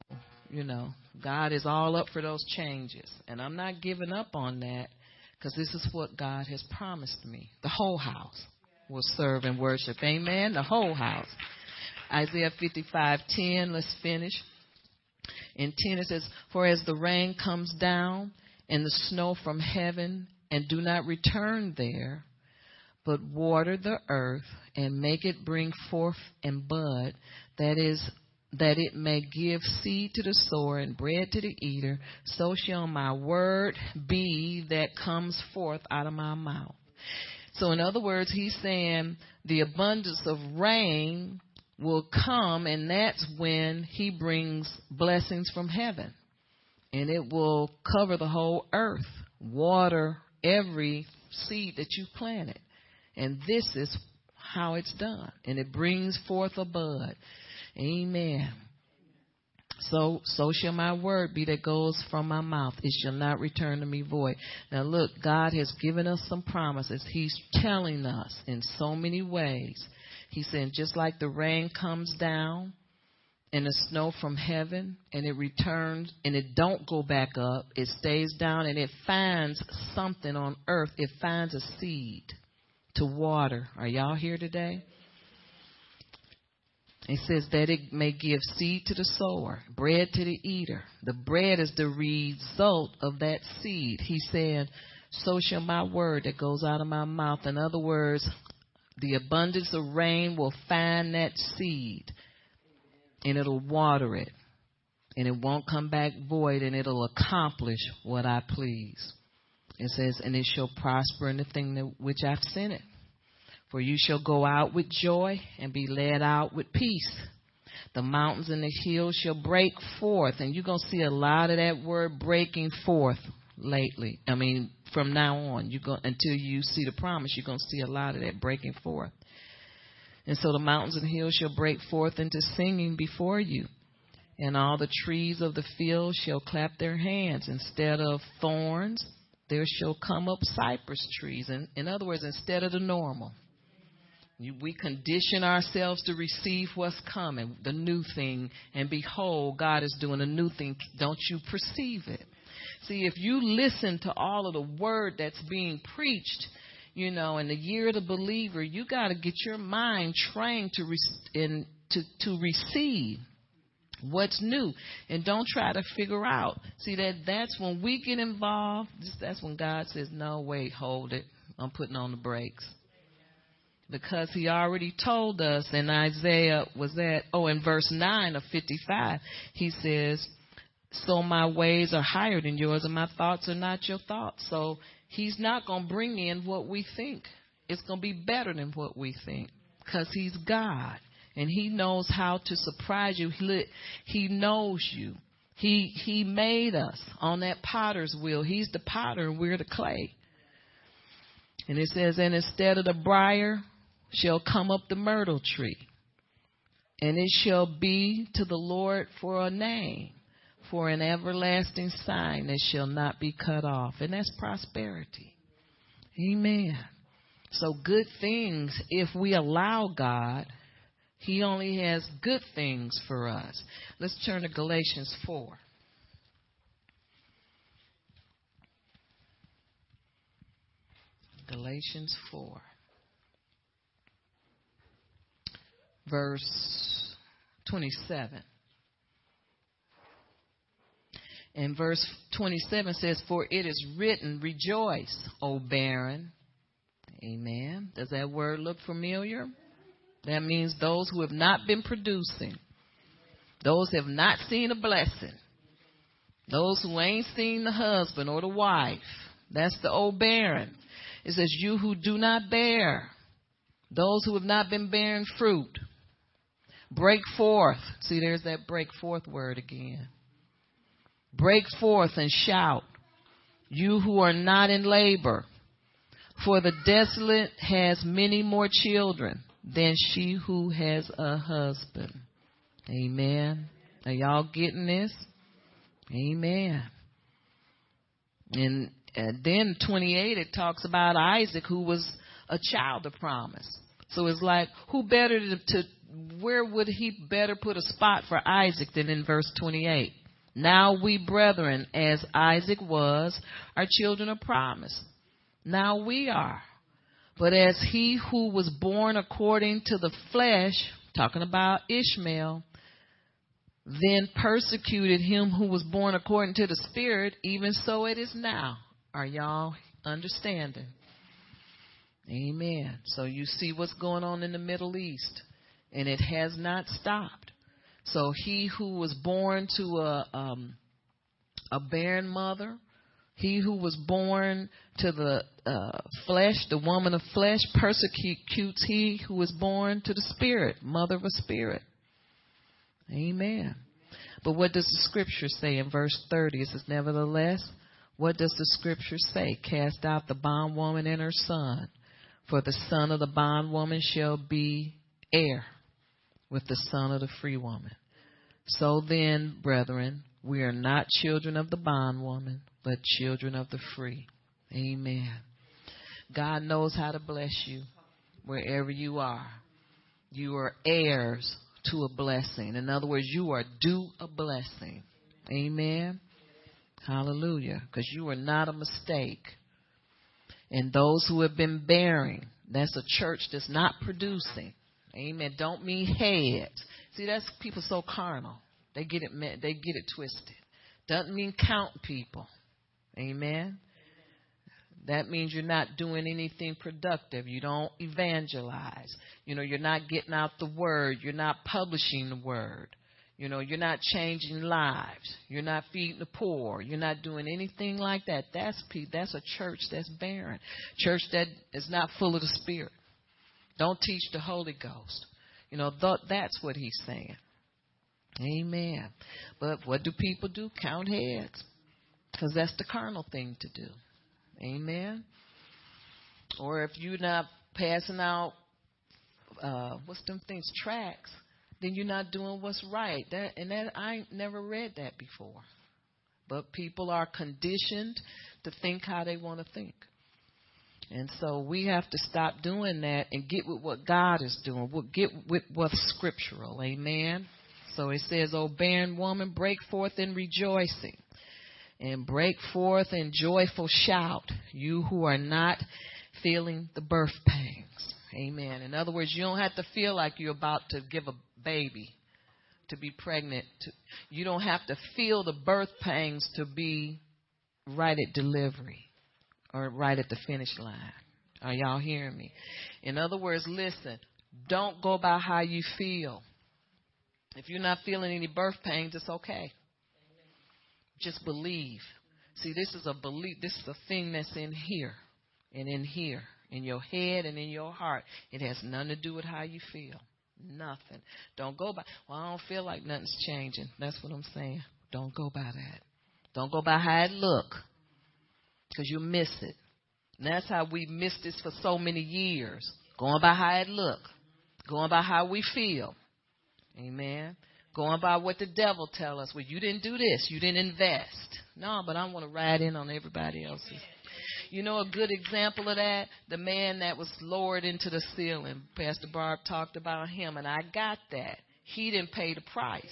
you know, God is all up for those changes, and I'm not giving up on that, because this is what God has promised me. The whole house will serve and worship. Amen. The whole house. Isaiah 55:10. Let's finish. In 10 it says, for as the rain comes down and the snow from heaven and do not return there, but water the earth and make it bring forth and bud, that is, that it may give seed to the sower and bread to the eater, so shall my word be that comes forth out of my mouth. So in other words, he's saying the abundance of rain will come, and that's when he brings blessings from heaven. And it will cover the whole earth, water every seed that you planted. And this is how it's done. And it brings forth a bud. Amen. So shall my word be that goes from my mouth. It shall not return to me void. Now look, God has given us some promises. He's telling us in so many ways. He said, just like the rain comes down and the snow from heaven and it returns and it don't go back up, it stays down and it finds something on earth. It finds a seed to water. Are y'all here today? It says that it may give seed to the sower, bread to the eater. The bread is the result of that seed. He said, so shall my word that goes out of my mouth. In other words, the abundance of rain will find that seed and it'll water it and it won't come back void and it'll accomplish what I please. It says, and it shall prosper in the thing that which I've sent it. For you shall go out with joy and be led out with peace. The mountains and the hills shall break forth. And you're going to see a lot of that word breaking forth lately. I mean, from now on, until you see the promise, you're going to see a lot of that breaking forth. And so the mountains and hills shall break forth into singing before you. And all the trees of the field shall clap their hands. Instead of thorns, there shall come up cypress trees. And in other words, instead of the normal. We condition ourselves to receive what's coming, the new thing. And behold, God is doing a new thing. Don't you perceive it? See, if you listen to all of the word that's being preached, in the year of the believer, you got to get your mind trained to receive what's new. And don't try to figure out. See, that's when we get involved. That's when God says, no, wait, hold it. I'm putting on the brakes. Because he already told us in Isaiah, in verse 9 of 55, he says, so my ways are higher than yours and my thoughts are not your thoughts. So he's not going to bring in what we think. It's going to be better than what we think because he's God and he knows how to surprise you. He knows you. He made us on that potter's wheel. He's the potter and we're the clay. And it says, and instead of the briar, shall come up the myrtle tree, and it shall be to the Lord for a name, for an everlasting sign that shall not be cut off. And that's prosperity. Amen. So good things, if we allow God, he only has good things for us. Let's turn to Galatians 4. Galatians 4. Verse 27. And verse 27 says, for it is written, rejoice, O barren. Amen. Does that word look familiar? That means those who have not been producing. Those who have not seen a blessing. Those who ain't seen the husband or the wife. That's the O barren. It says, you who do not bear. Those who have not been bearing fruit. Break forth. See, there's that break forth word again. Break forth and shout, you who are not in labor. For the desolate has many more children than she who has a husband. Amen. Are y'all getting this? Amen. And then 28, it talks about Isaac, who was a child of promise. So it's like, where would he better put a spot for Isaac than in verse 28? Now we brethren, as Isaac was, are children of promise. Now we are. But as he who was born according to the flesh, talking about Ishmael, then persecuted him who was born according to the spirit, even so it is now. Are y'all understanding? Amen. So you see what's going on in the Middle East, and it has not stopped. So he who was born to a barren mother, he who was born to the flesh, the woman of flesh, persecutes he who was born to the spirit, mother of a spirit. Amen. But what does the scripture say in verse 30? It says, nevertheless, what does the scripture say? Cast out the bondwoman and her son, for the son of the bondwoman shall be heir with the son of the free woman. So then, brethren, we are not children of the bondwoman, but children of the free. Amen. God knows how to bless you wherever you are. You are heirs to a blessing. In other words, you are due a blessing. Amen. Hallelujah. Because you are not a mistake. And those who have been bearing, that's a church that's not producing. Amen. Don't mean head. See, that's people so carnal. They get it twisted. Doesn't mean count people. Amen. That means you're not doing anything productive. You don't evangelize. You know, you're not getting out the word. You're not publishing the word. You know, you're not changing lives. You're not feeding the poor. You're not doing anything like that. That's a church that's barren. Church that is not full of the Spirit. Don't teach the Holy Ghost. You know, that's what he's saying. Amen. But what do people do? Count heads. Because that's the carnal thing to do. Amen. Or if you're not passing out, what's them things, tracts, then you're not doing what's right. That I never read that before. But people are conditioned to think how they want to think. And so we have to stop doing that and get with what God is doing. We'll get with what's scriptural. Amen. So it says, O barren woman, break forth in rejoicing. And break forth in joyful shout, you who are not feeling the birth pangs. Amen. In other words, you don't have to feel like you're about to give a baby, to be pregnant. You don't have to feel the birth pangs to be right at delivery or right at the finish line. Are y'all hearing me? In other words, listen, don't go by how you feel. If you're not feeling any birth pangs, it's okay. Just believe. See, this is a belief. This is a thing that's in here and in here, in your head and in your heart. It has nothing to do with how you feel. Nothing. Don't go by, well, I don't feel like nothing's changing. That's what I'm saying. Don't go by that. Don't go by how it look, because you'll miss it. And that's how we missed this for so many years. Going by how it look. Going by how we feel. Amen. Going by what the devil tell us. Well, you didn't do this. You didn't invest. No, but I want to ride in on everybody else's. You know, a good example of that, the man that was lowered into the ceiling. Pastor Barb talked about him, and I got that. He didn't pay the price,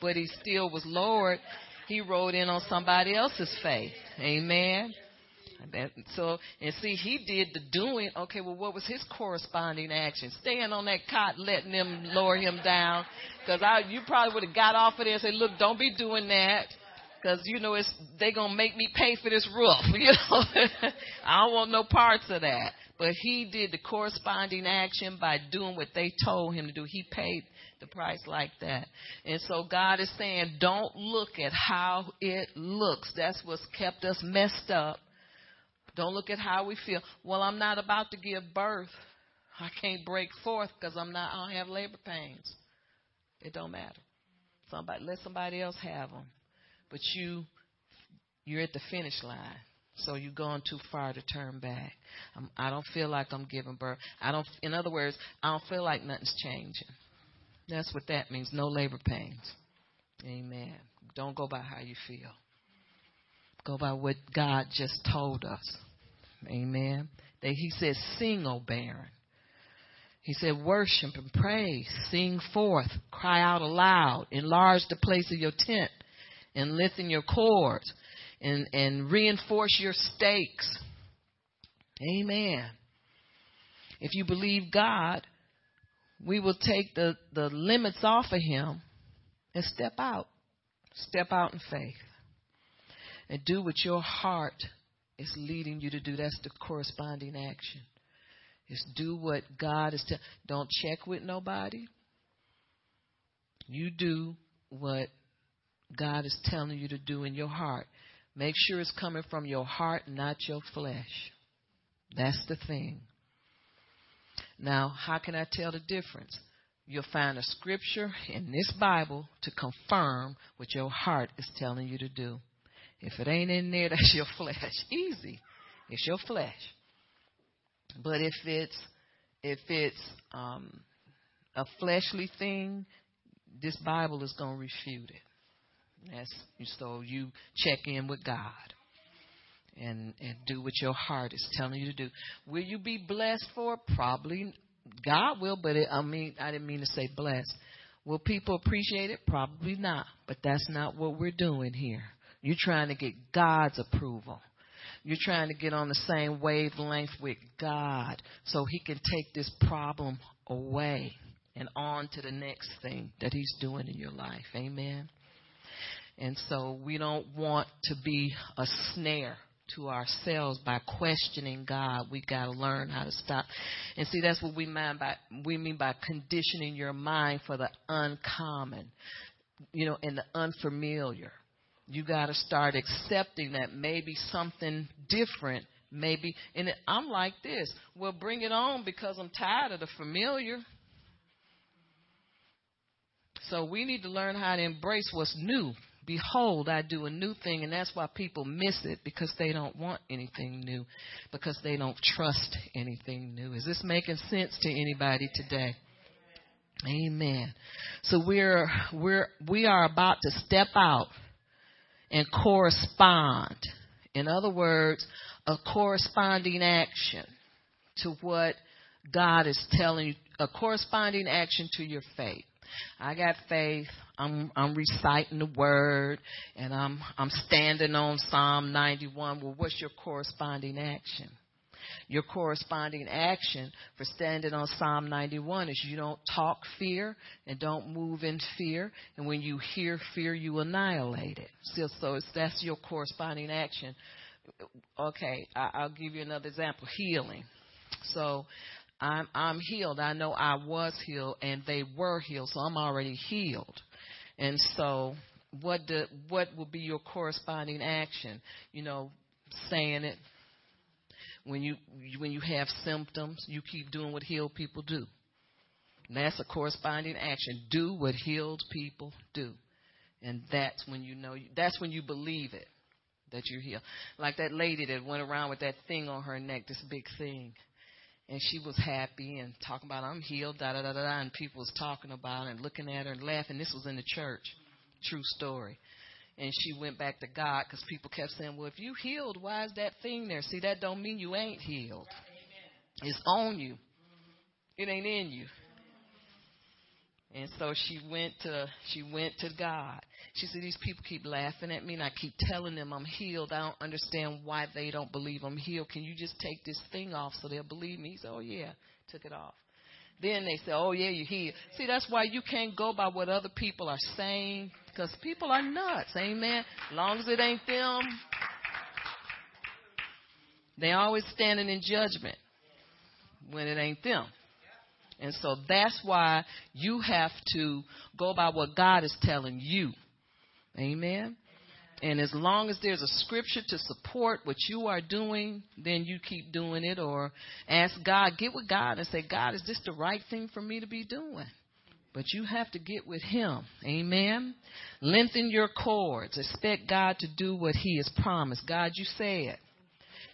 but he still was lowered. He rode in on somebody else's faith. Amen. So, and see, he did the doing. Okay, well, what was his corresponding action? Staying on that cot, letting them lower him down. Because you probably would have got off of there and said, look, don't be doing that. Because, you know, they're going to make me pay for this roof. You know, I don't want no parts of that. But he did the corresponding action by doing what they told him to do. He paid the price like that. And so God is saying, don't look at how it looks. That's what's kept us messed up. Don't look at how we feel. Well, I'm not about to give birth. I can't break forth because I don't have labor pains. It don't matter. Let somebody else have them. But you're at the finish line. So you're going too far to turn back. I don't feel like I'm giving birth. In other words, I don't feel like nothing's changing. That's what that means. No labor pains. Amen. Don't go by how you feel. Go by what God just told us. Amen. He said, sing, O barren. He said, worship and praise. Sing forth. Cry out aloud. Enlarge the place of your tent. And lengthen your cords. And reinforce your stakes. Amen. If you believe God, we will take the limits off of him and step out. Step out in faith. And do what your heart is leading you to do. That's the corresponding action. Is do what God is telling you. Don't check with nobody. You do what God is telling you to do in your heart. Make sure it's coming from your heart, not your flesh. That's the thing. Now, how can I tell the difference? You'll find a scripture in this Bible to confirm what your heart is telling you to do. If it ain't in there, that's your flesh. Easy. It's your flesh. But if it's a fleshly thing, this Bible is going to refute it. So you check in with God and do what your heart is telling you to do. Will you be blessed for it? Probably God will, but I didn't mean to say blessed. Will people appreciate it? Probably not. But that's not what we're doing here. You're trying to get God's approval. You're trying to get on the same wavelength with God so he can take this problem away and on to the next thing that he's doing in your life. Amen. And so we don't want to be a snare to ourselves by questioning God. We got to learn how to stop. And see, that's what we mean by conditioning your mind for the uncommon, and the unfamiliar. You got to start accepting that maybe something different, and I'm like this. Well, bring it on because I'm tired of the familiar. So we need to learn how to embrace what's new. Behold, I do a new thing, and that's why people miss it, because they don't want anything new, because they don't trust anything new. Is this making sense to anybody today? Amen. So we are about to step out and correspond. In other words, a corresponding action to what God is telling you, a corresponding action to your faith. I got faith. I'm reciting the word, and I'm standing on Psalm 91. Well, what's your corresponding action? Your corresponding action for standing on Psalm 91 is you don't talk fear and don't move in fear. And when you hear fear, you annihilate it. So that's your corresponding action. Okay, I'll give you another example. Healing. So I'm healed. I know I was healed and they were healed. So I'm already healed. And so what will be your corresponding action? Saying it. When you have symptoms, you keep doing what healed people do. And that's a corresponding action. Do what healed people do. And that's when that's when you believe it, that you're healed. Like that lady that went around with that thing on her neck, this big thing. And she was happy and talking about, I'm healed, da-da-da-da-da. And people was talking about it and looking at her and laughing. This was in the church. True story. And she went back to God because people kept saying, well, if you healed, why is that thing there? See, that don't mean you ain't healed. Right, it's on you. Mm-hmm. It ain't in you. Mm-hmm. And so she went to God. She said, these people keep laughing at me, and I keep telling them I'm healed. I don't understand why they don't believe I'm healed. Can you just take this thing off so they'll believe me? He said, oh, yeah, took it off. Then they say, oh, yeah, you're healed. See, that's why you can't go by what other people are saying, because people are nuts, amen? As long as it ain't them, they always standing in judgment when it ain't them. And so that's why you have to go by what God is telling you, amen? And as long as there's a scripture to support what you are doing, then you keep doing it, or ask God, get with God and say, God, is this the right thing for me to be doing? But you have to get with him. Amen. Lengthen your cords. Expect God to do what he has promised. God, you said.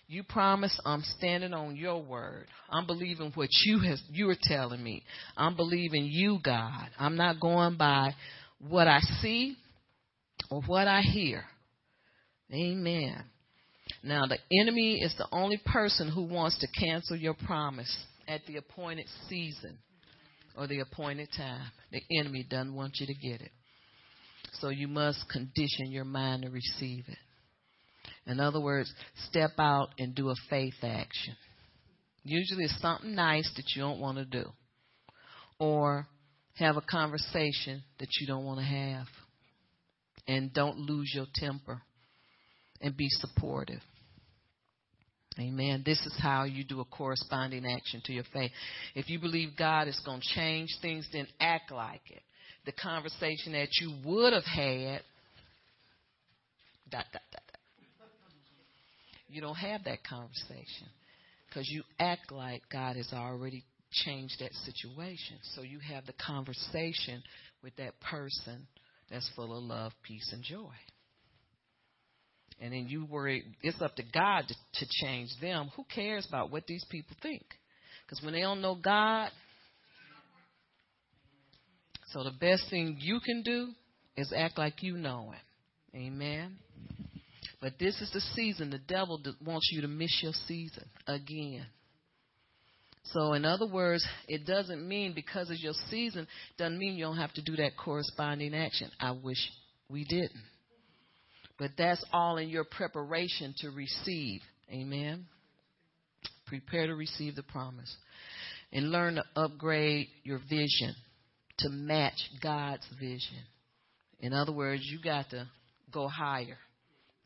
You promised, I'm standing on your word. I'm believing what you are telling me. I'm believing you, God. I'm not going by what I see or what I hear. Amen. Now, the enemy is the only person who wants to cancel your promise at the appointed season or the appointed time. The enemy doesn't want you to get it. So you must condition your mind to receive it. In other words, step out and do a faith action. Usually it's something nice that you don't want to do, or have a conversation that you don't want to have. And don't lose your temper, and be supportive. Amen. This is how you do a corresponding action to your faith. If you believe God is going to change things, then act like it. The conversation that you would have had, you don't have that conversation because you act like God has already changed that situation. So you have the conversation with that person that's full of love, peace, and joy. And then you worry, it's up to God to change them. Who cares about what these people think? Because when they don't know God, So the best thing you can do is act like you know it. Amen. But this is the season. The devil wants you to miss your season again. So in other words, it doesn't mean because it's your season, doesn't mean you don't have to do that corresponding action. I wish we didn't. But that's all in your preparation to receive. Amen. Prepare to receive the promise. And learn to upgrade your vision to match God's vision. In other words, you got to go higher.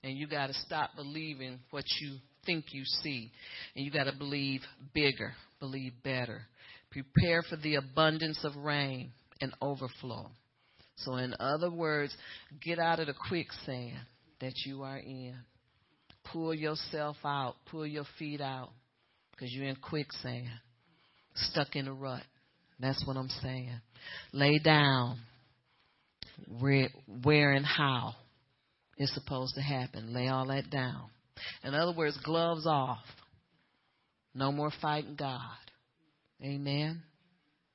And you got to stop believing what you think you see. And you got to believe bigger, believe better. Prepare for the abundance of rain and overflow. So in other words, get out of the quicksand that you are in. Pull yourself out. Pull your feet out because you're in quicksand, stuck in a rut. That's what I'm saying. Lay down. Where and how it's supposed to happen. Lay all that down. In other words, gloves off. No more fighting God. Amen.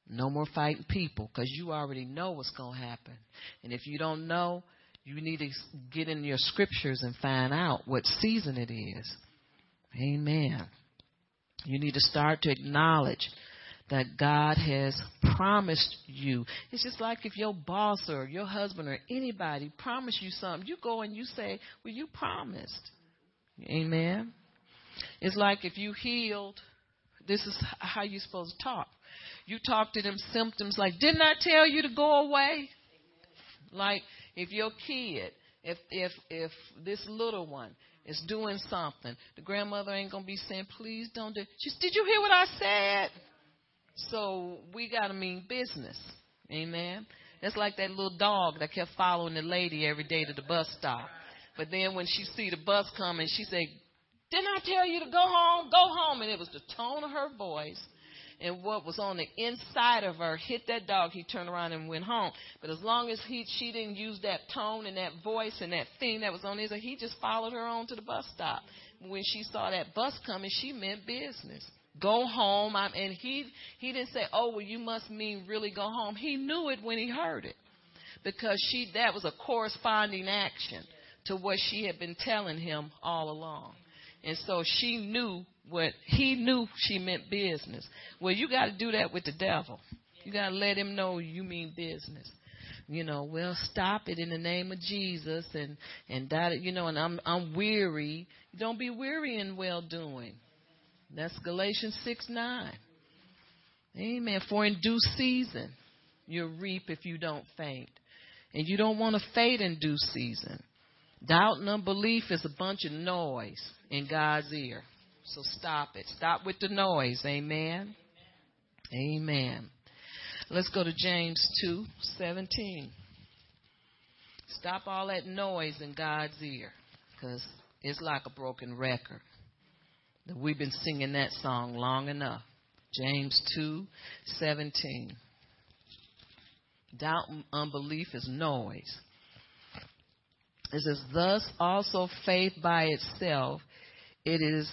No more fighting people because you already know what's going to happen. And if you don't know, you need to get in your scriptures and find out what season it is. Amen. You need to start to acknowledge that God has promised you. It's just like if your boss or your husband or anybody promised you something, you go and you say, well, you promised. Amen. It's like if you healed, this is how you're supposed to talk. You talk to them symptoms like, didn't I tell you to go away? Like if your kid, if this little one is doing something, the grandmother ain't going to be saying, please don't do it. She said, did you hear what I said? So we got to mean business. Amen. That's like that little dog that kept following the lady every day to the bus stop. But then when she see the bus coming, she say, didn't I tell you to go home? Go home. And it was the tone of her voice. And what was on the inside of her hit that dog. He turned around and went home. But as long as she didn't use that tone and that voice and that thing that was on his, he just followed her on to the bus stop. When she saw that bus coming, she meant business. Go home. And he didn't say, oh, well, you must mean really go home. He knew it when he heard it because that was a corresponding action to what she had been telling him all along. And so she knew he knew she meant business. Well, you got to do that with the devil. You got to let him know you mean business. You know, well, stop it in the name of Jesus and that, you know, and I'm weary. Don't be weary in well-doing. That's Galatians 6:9. Amen. For in due season you'll reap if you don't faint. And you don't want to faint in due season. Doubt and unbelief is a bunch of noise in God's ear. So stop it. Stop with the noise. Amen. Amen. Let's go to James 2:17. Stop all that noise in God's ear because it's like a broken record. We've been singing that song long enough. James 2:17. Doubt and unbelief is noise. It says, thus also faith by itself, it is,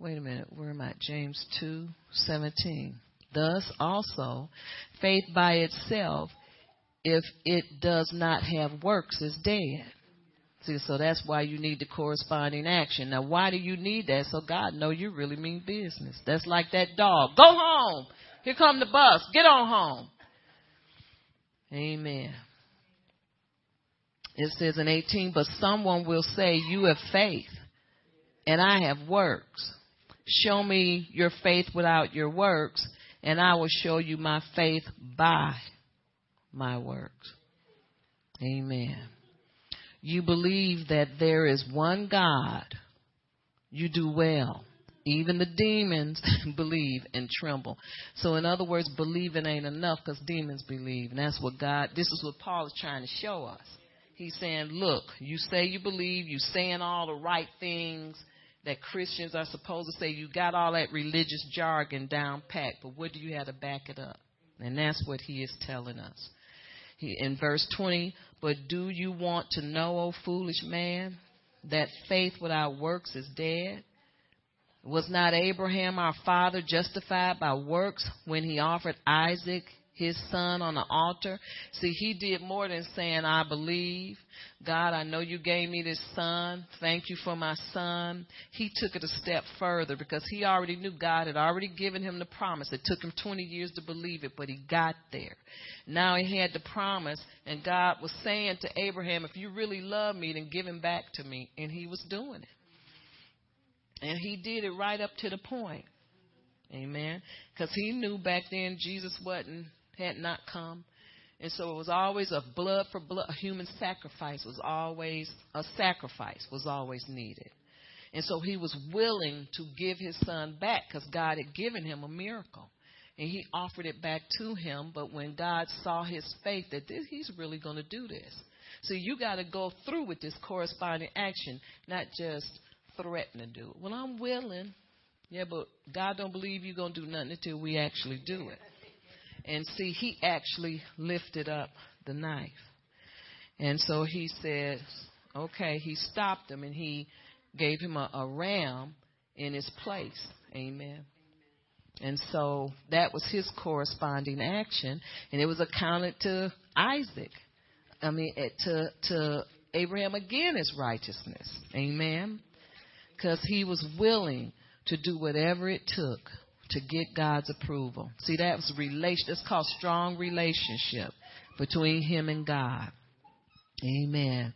wait a minute, where am I? James 2:17. Thus also faith by itself, if it does not have works, is dead. See, so that's why you need the corresponding action. Now, why do you need that? So God know you really mean business. That's like that dog. Go home. Here come the bus. Get on home. Amen. It says in 18, but someone will say, you have faith and I have works. Show me your faith without your works and I will show you my faith by my works. Amen. You believe that there is one God. You do well. Even the demons believe and tremble. So in other words, believing ain't enough because demons believe. And that's what this is what Paul is trying to show us. He's saying, look, you say you believe, you saying all the right things that Christians are supposed to say. You got all that religious jargon down pat, but what do you have to back it up? And that's what he is telling us. In verse 20, but do you want to know, O foolish man, that faith without works is dead? Was not Abraham our father justified by works when he offered Isaac his son on the altar. See, he did more than saying, I believe. God, I know you gave me this son. Thank you for my son. He took it a step further because he already knew God had already given him the promise. It took him 20 years to believe it, but he got there. Now he had the promise, and God was saying to Abraham, if you really love me, then give him back to me. And he was doing it. And he did it right up to the point. Amen. Because he knew back then Jesus had not come. And so it was always a blood for blood. A human sacrifice was always needed. And so he was willing to give his son back because God had given him a miracle. And he offered it back to him. But when God saw his faith that he's really going to do this. So you got to go through with this corresponding action, not just threaten to do it. Well, I'm willing. Yeah, but God don't believe you're going to do nothing until we actually do it. And see, he actually lifted up the knife. And so he said, okay, he stopped him and he gave him a ram in his place. Amen. And so that was his corresponding action. And it was accounted to to Abraham again as righteousness. Amen. Because he was willing to do whatever it took to get God's approval. See, that's called strong relationship between him and God. Amen.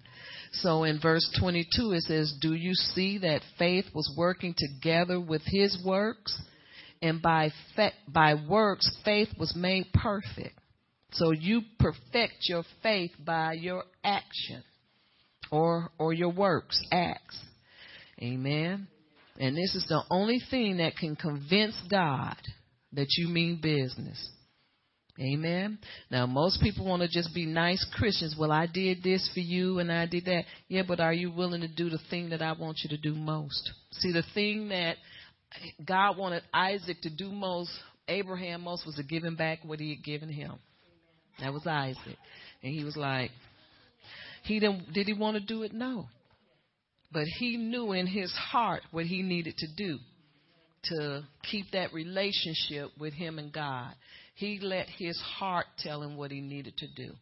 So in verse 22, it says, do you see that faith was working together with his works? And by works, faith was made perfect. So you perfect your faith by your action or your works, acts. Amen. And this is the only thing that can convince God that you mean business. Amen. Now, most people want to just be nice Christians. Well, I did this for you and I did that. Yeah, but are you willing to do the thing that I want you to do most? See, the thing that God wanted Isaac to do most, Abraham most, was to give him back what he had given him. That was Isaac. And he was like, did he want to do it? No. But he knew in his heart what he needed to do to keep that relationship with him and God. He let his heart tell him what he needed to do.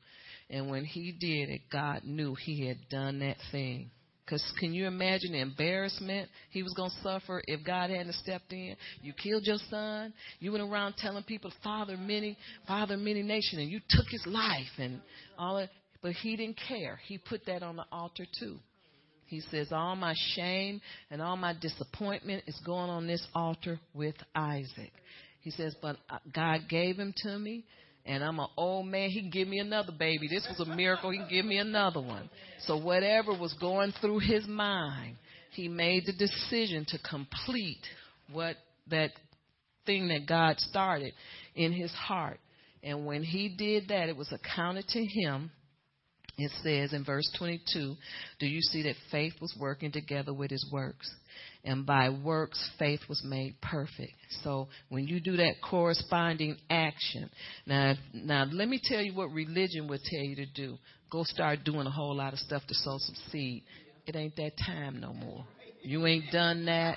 And when he did it, God knew he had done that thing. Because can you imagine the embarrassment he was going to suffer if God hadn't stepped in? You killed your son. You went around telling people, Father of many nations, and you took his life and all that. But he didn't care. He put that on the altar too. He says, all my shame and all my disappointment is going on this altar with Isaac. He says, but God gave him to me, and I'm an old man. He can give me another baby. This was a miracle. He can give me another one. So whatever was going through his mind, he made the decision to complete that thing that God started in his heart. And when he did that, it was accounted to him. It says in verse 22, do you see that faith was working together with his works? And by works, faith was made perfect. So when you do that corresponding action. Now let me tell you what religion would tell you to do. Go start doing a whole lot of stuff to sow some seed. It ain't that time no more. You ain't done that.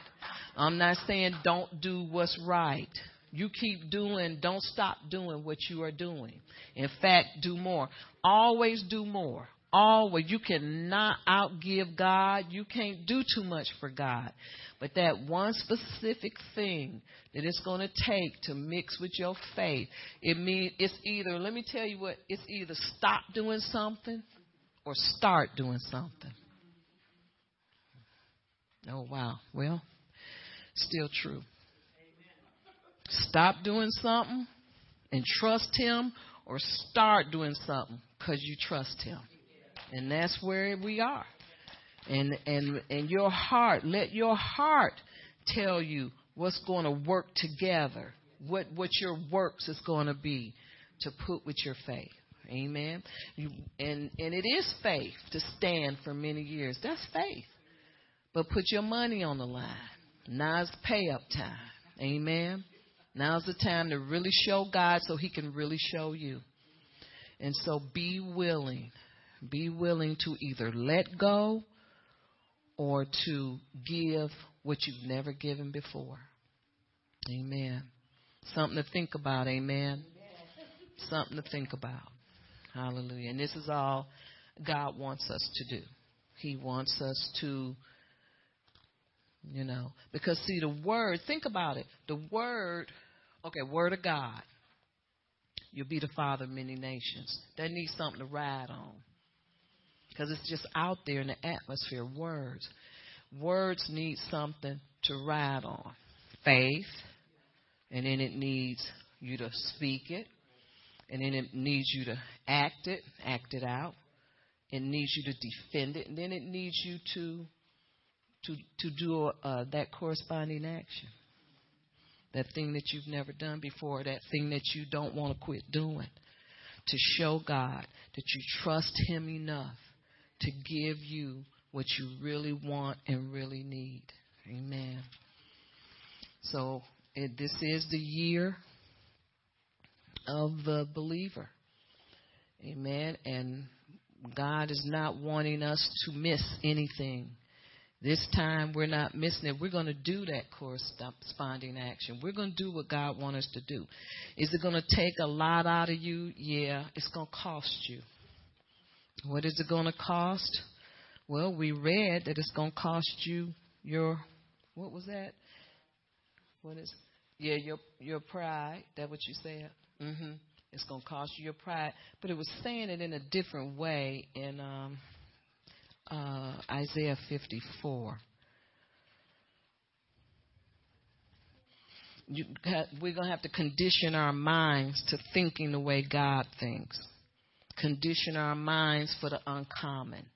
I'm not saying don't do what's right. You keep doing, don't stop doing what you are doing. In fact, do more. Always do more. Always. You cannot outgive God. You can't do too much for God. But that one specific thing that it's going to take to mix with your faith, it means it's either stop doing something or start doing something. Oh, wow. Well, still true. Stop doing something and trust him, or start doing something because you trust him. And that's where we are. And your heart, let your heart tell you what's going to work together, what your works is going to be to put with your faith. Amen. And it is faith to stand for many years. That's faith. But put your money on the line. Now's pay up time. Amen. Now's the time to really show God so he can really show you. And so be willing to either let go or to give what you've never given before. Amen. Something to think about. Amen. something to think about. Hallelujah. And this is all God wants us to do. He wants us to, you know, because see the word, think about it. The word, okay, word of God. You'll be the father of many nations. That needs something to ride on. Because it's just out there in the atmosphere. Words. Words need something to ride on. Faith. And then it needs you to speak it. And then it needs you to act it out. It needs you to defend it. And then it needs you to do that corresponding action. That thing that you've never done before, that thing that you don't want to quit doing. To show God that you trust him enough to give you what you really want and really need. Amen. So this is the year of the believer. Amen. And God is not wanting us to miss anything. This time we're not missing it. We're going to do that corresponding action. We're going to do what God wants us to do. Is it going to take a lot out of you? Yeah, it's going to cost you. What is it going to cost? Well, we read that it's going to cost you your, what was that? What is, yeah, your pride. That what you said? Mm-hmm. It's going to cost you your pride. But it was saying it in a different way in Isaiah 54. We're going to have to condition our minds to thinking the way God thinks. Condition our minds for the uncommon,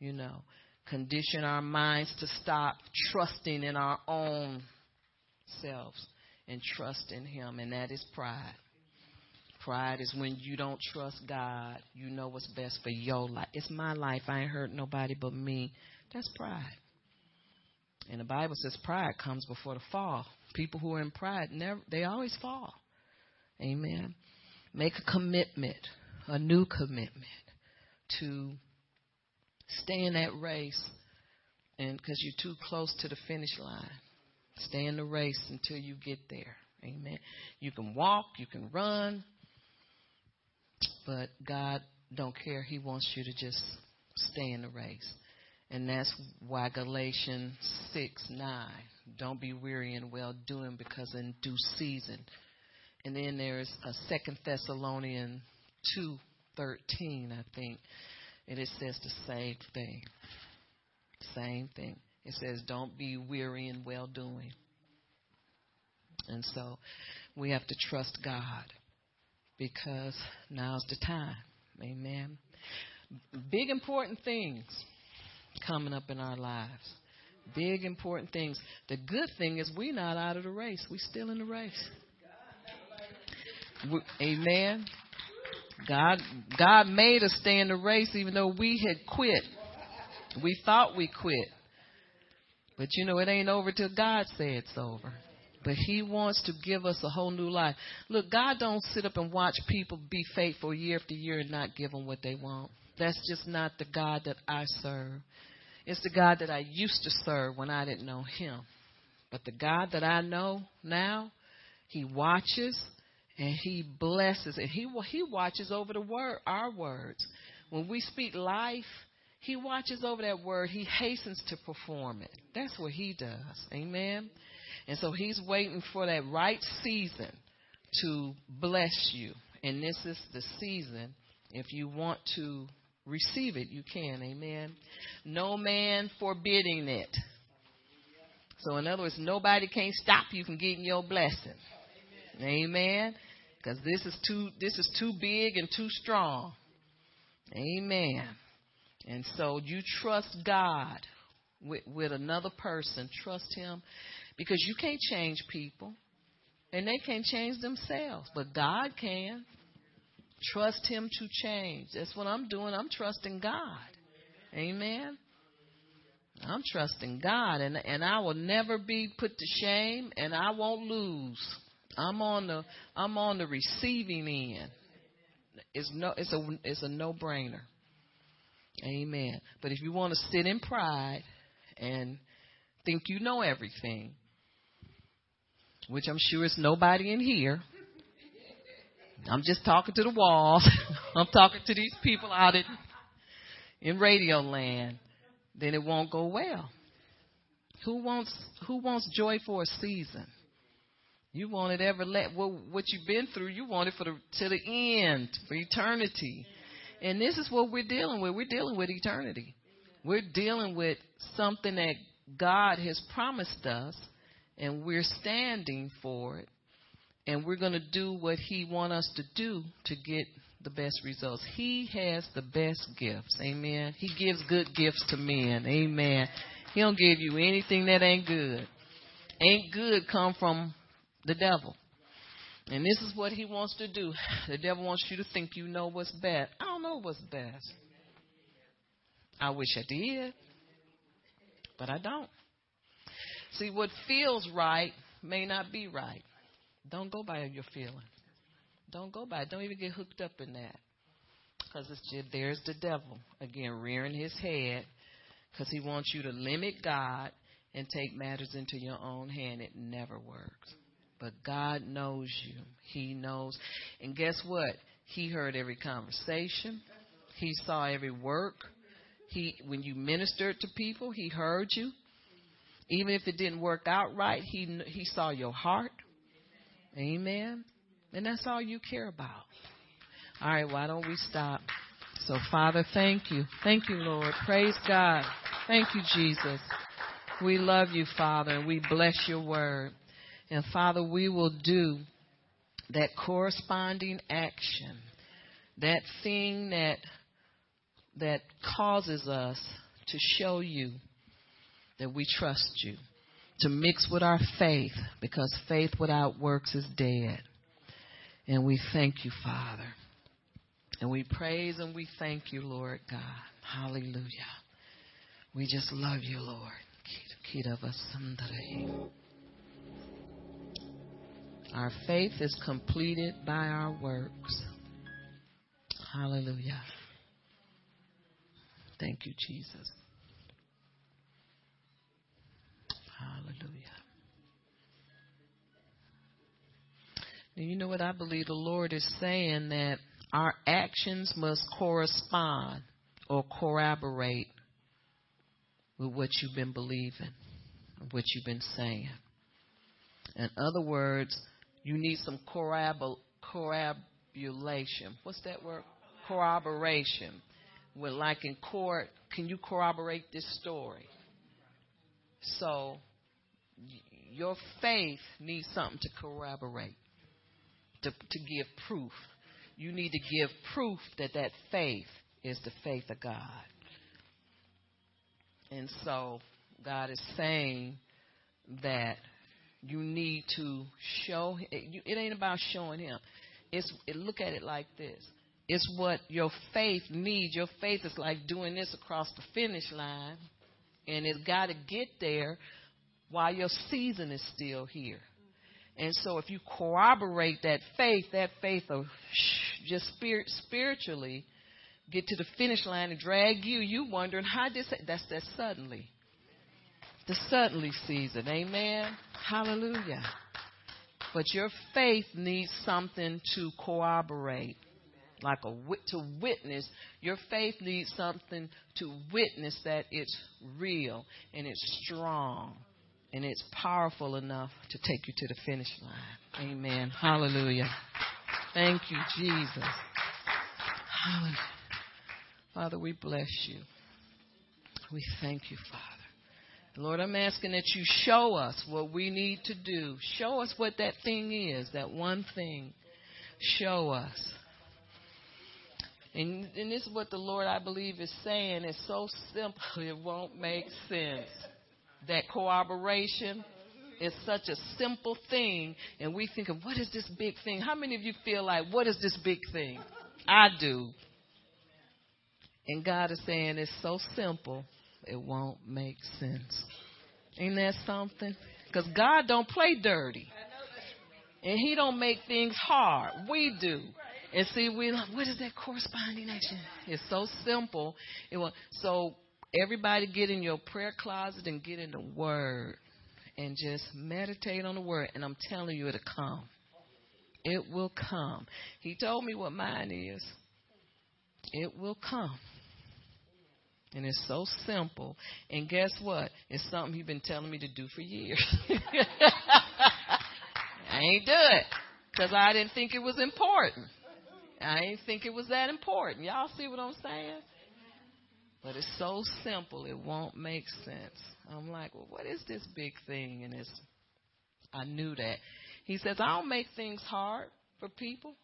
you know. Condition our minds to stop trusting in our own selves and trust in him, and that is pride. Pride is when you don't trust God. You know what's best for your life. It's my life. I ain't hurt nobody but me. That's pride. And the Bible says pride comes before the fall. People who are in pride, they always fall. Amen. Make a commitment, a new commitment to stay in that race, and because you're too close to the finish line. Stay in the race until you get there. Amen. You can walk. You can run. But God don't care. He wants you to just stay in the race. And that's why Galatians 6:9, don't be weary in well-doing, because in due season. And then there's a 2 Thessalonians 2:13, I think. And it says the same thing. Same thing. It says don't be weary in well-doing. And so we have to trust God, because now's the time. Amen. Big important things coming up in our lives. Big important things. The good thing is we're not out of the race. We're still in the race. Amen. God made us stay in the race even though we had quit. We thought we quit. But, you know, it ain't over till God says it's over. But he wants to give us a whole new life. Look, God don't sit up and watch people be faithful year after year and not give them what they want. That's just not the God that I serve. It's the God that I used to serve when I didn't know him. But the God that I know now, he watches and he blesses. And he watches over the word, our words. When we speak life, he watches over that word. He hastens to perform it. That's what he does. Amen. And so he's waiting for that right season to bless you. And this is the season. If you want to receive it, you can. Amen. No man forbidding it. So in other words, nobody can't stop you from getting your blessing. Amen. Because this is too big and too strong. Amen. And so you trust God with another person. Trust him. Because you can't change people, and they can't change themselves, but God can. Trust him to change. That's what I'm doing. I'm trusting God. Amen. I'm trusting God, and I will never be put to shame, and I won't lose. I'm on the receiving end. It's a no-brainer. Amen. But if you want to sit in pride and think you know everything, which I'm sure is nobody in here. I'm just talking to the walls. I'm talking to these people out in radio land. Then it won't go well. Who wants joy for a season? You want it what you've been through, you want it to the end, for eternity. And this is what we're dealing with. We're dealing with eternity. We're dealing with something that God has promised us, and we're standing for it. And we're going to do what he wants us to do to get the best results. He has the best gifts. Amen. He gives good gifts to men. Amen. He don't give you anything that ain't good. Ain't good come from the devil. And this is what he wants to do. The devil wants you to think you know what's best. I don't know what's best. I wish I did, but I don't. See, what feels right may not be right. Don't go by your feeling. Don't go by it. Don't even get hooked up in that. Because there's the devil, again, rearing his head. Because he wants you to limit God and take matters into your own hand. It never works. But God knows you. He knows. And guess what? He heard every conversation. He saw every work. When you ministered to people, he heard you. Even if it didn't work out right, he saw your heart. Amen. And that's all you care about. All right, why don't we stop? So, Father, thank you. Thank you, Lord. Praise God. Thank you, Jesus. We love you, Father, and we bless your word. And, Father, we will do that corresponding action, that thing that causes us to show you that we trust you. To mix with our faith, because faith without works is dead. And we thank you, Father. And we praise and we thank you, Lord God. Hallelujah. We just love you, Lord. Our faith is completed by our works. Hallelujah. Thank you, Jesus. Hallelujah. And you know what I believe the Lord is saying, that our actions must correspond or corroborate with what you've been believing, what you've been saying. In other words, you need some corroboration. What's that word? Corroboration. Well, like in court, can you corroborate this story? So your faith needs something to corroborate, to give proof. You need to give proof that faith is the faith of God. And so God is saying that you need to show. It ain't about showing him. Look at it like this. It's what your faith needs. Your faith is like doing this across the finish line. And it's got to get there while your season is still here. And so if you corroborate that faith will just spiritually get to the finish line and drag you wondering how this, that's that suddenly. The suddenly season. Amen. Hallelujah. But your faith needs something to corroborate. Like to witness, your faith needs something to witness that it's real and it's strong and it's powerful enough to take you to the finish line. Amen. Hallelujah. Thank you, Jesus. Hallelujah. Father, we bless you. We thank you, Father. Lord, I'm asking that you show us what we need to do. Show us what that thing is, that one thing. Show us. And this is what the Lord, I believe, is saying. It's so simple, it won't make sense. That corroboration is such a simple thing. And we think of, what is this big thing? How many of you feel like, what is this big thing? I do. And God is saying it's so simple, it won't make sense. Ain't that something? Because God don't play dirty. And he don't make things hard. We do. And see, what is that corresponding action? It's so simple. So everybody get in your prayer closet and get in the Word and just meditate on the Word. And I'm telling you, it'll come. It will come. He told me what mine is. It will come. And it's so simple. And guess what? It's something you've been telling me to do for years. I ain't do it because I didn't think it was important. I ain't think it was that important. Y'all see what I'm saying? But it's so simple, it won't make sense. I'm like, well, what is this big thing? And I knew that. He says, I don't make things hard for people.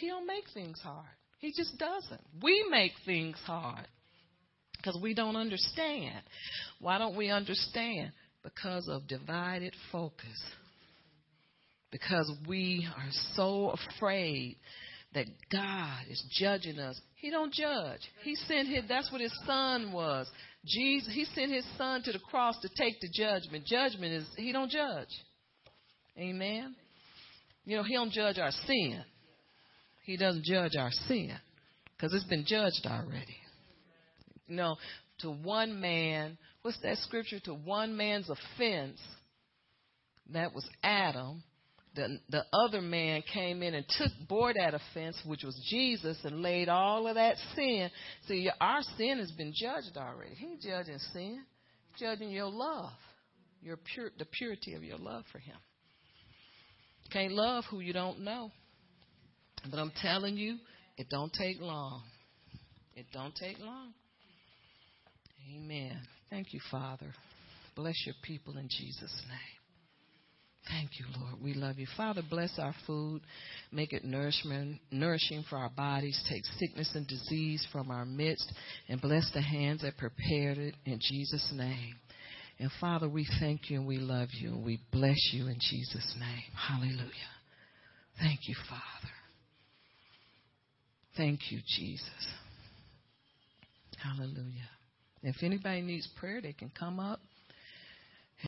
He don't make things hard. He just doesn't. We make things hard because we don't understand. Why don't we understand? Because of divided focus. Because we are so afraid that God is judging us. He don't judge. That's what his son was. Jesus, he sent his son to the cross to take the judgment. Judgment is, he don't judge. Amen. You know, he don't judge our sin. He doesn't judge our sin because it's been judged already. You know, to one man, what's that scripture? To one man's offense, that was Adam. The other man came in and bore that offense, which was Jesus, and laid all of that sin. See, our sin has been judged already. He ain't judging sin. He's judging your love, the purity of your love for him. Can't love who you don't know. But I'm telling you, it don't take long. It don't take long. Amen. Thank you, Father. Bless your people in Jesus' name. Thank you, Lord. We love you. Father, bless our food. Make it nourishing for our bodies. Take sickness and disease from our midst. And bless the hands that prepared it in Jesus' name. And, Father, we thank you and we love you. And we bless you in Jesus' name. Hallelujah. Thank you, Father. Thank you, Jesus. Hallelujah. If anybody needs prayer, they can come up.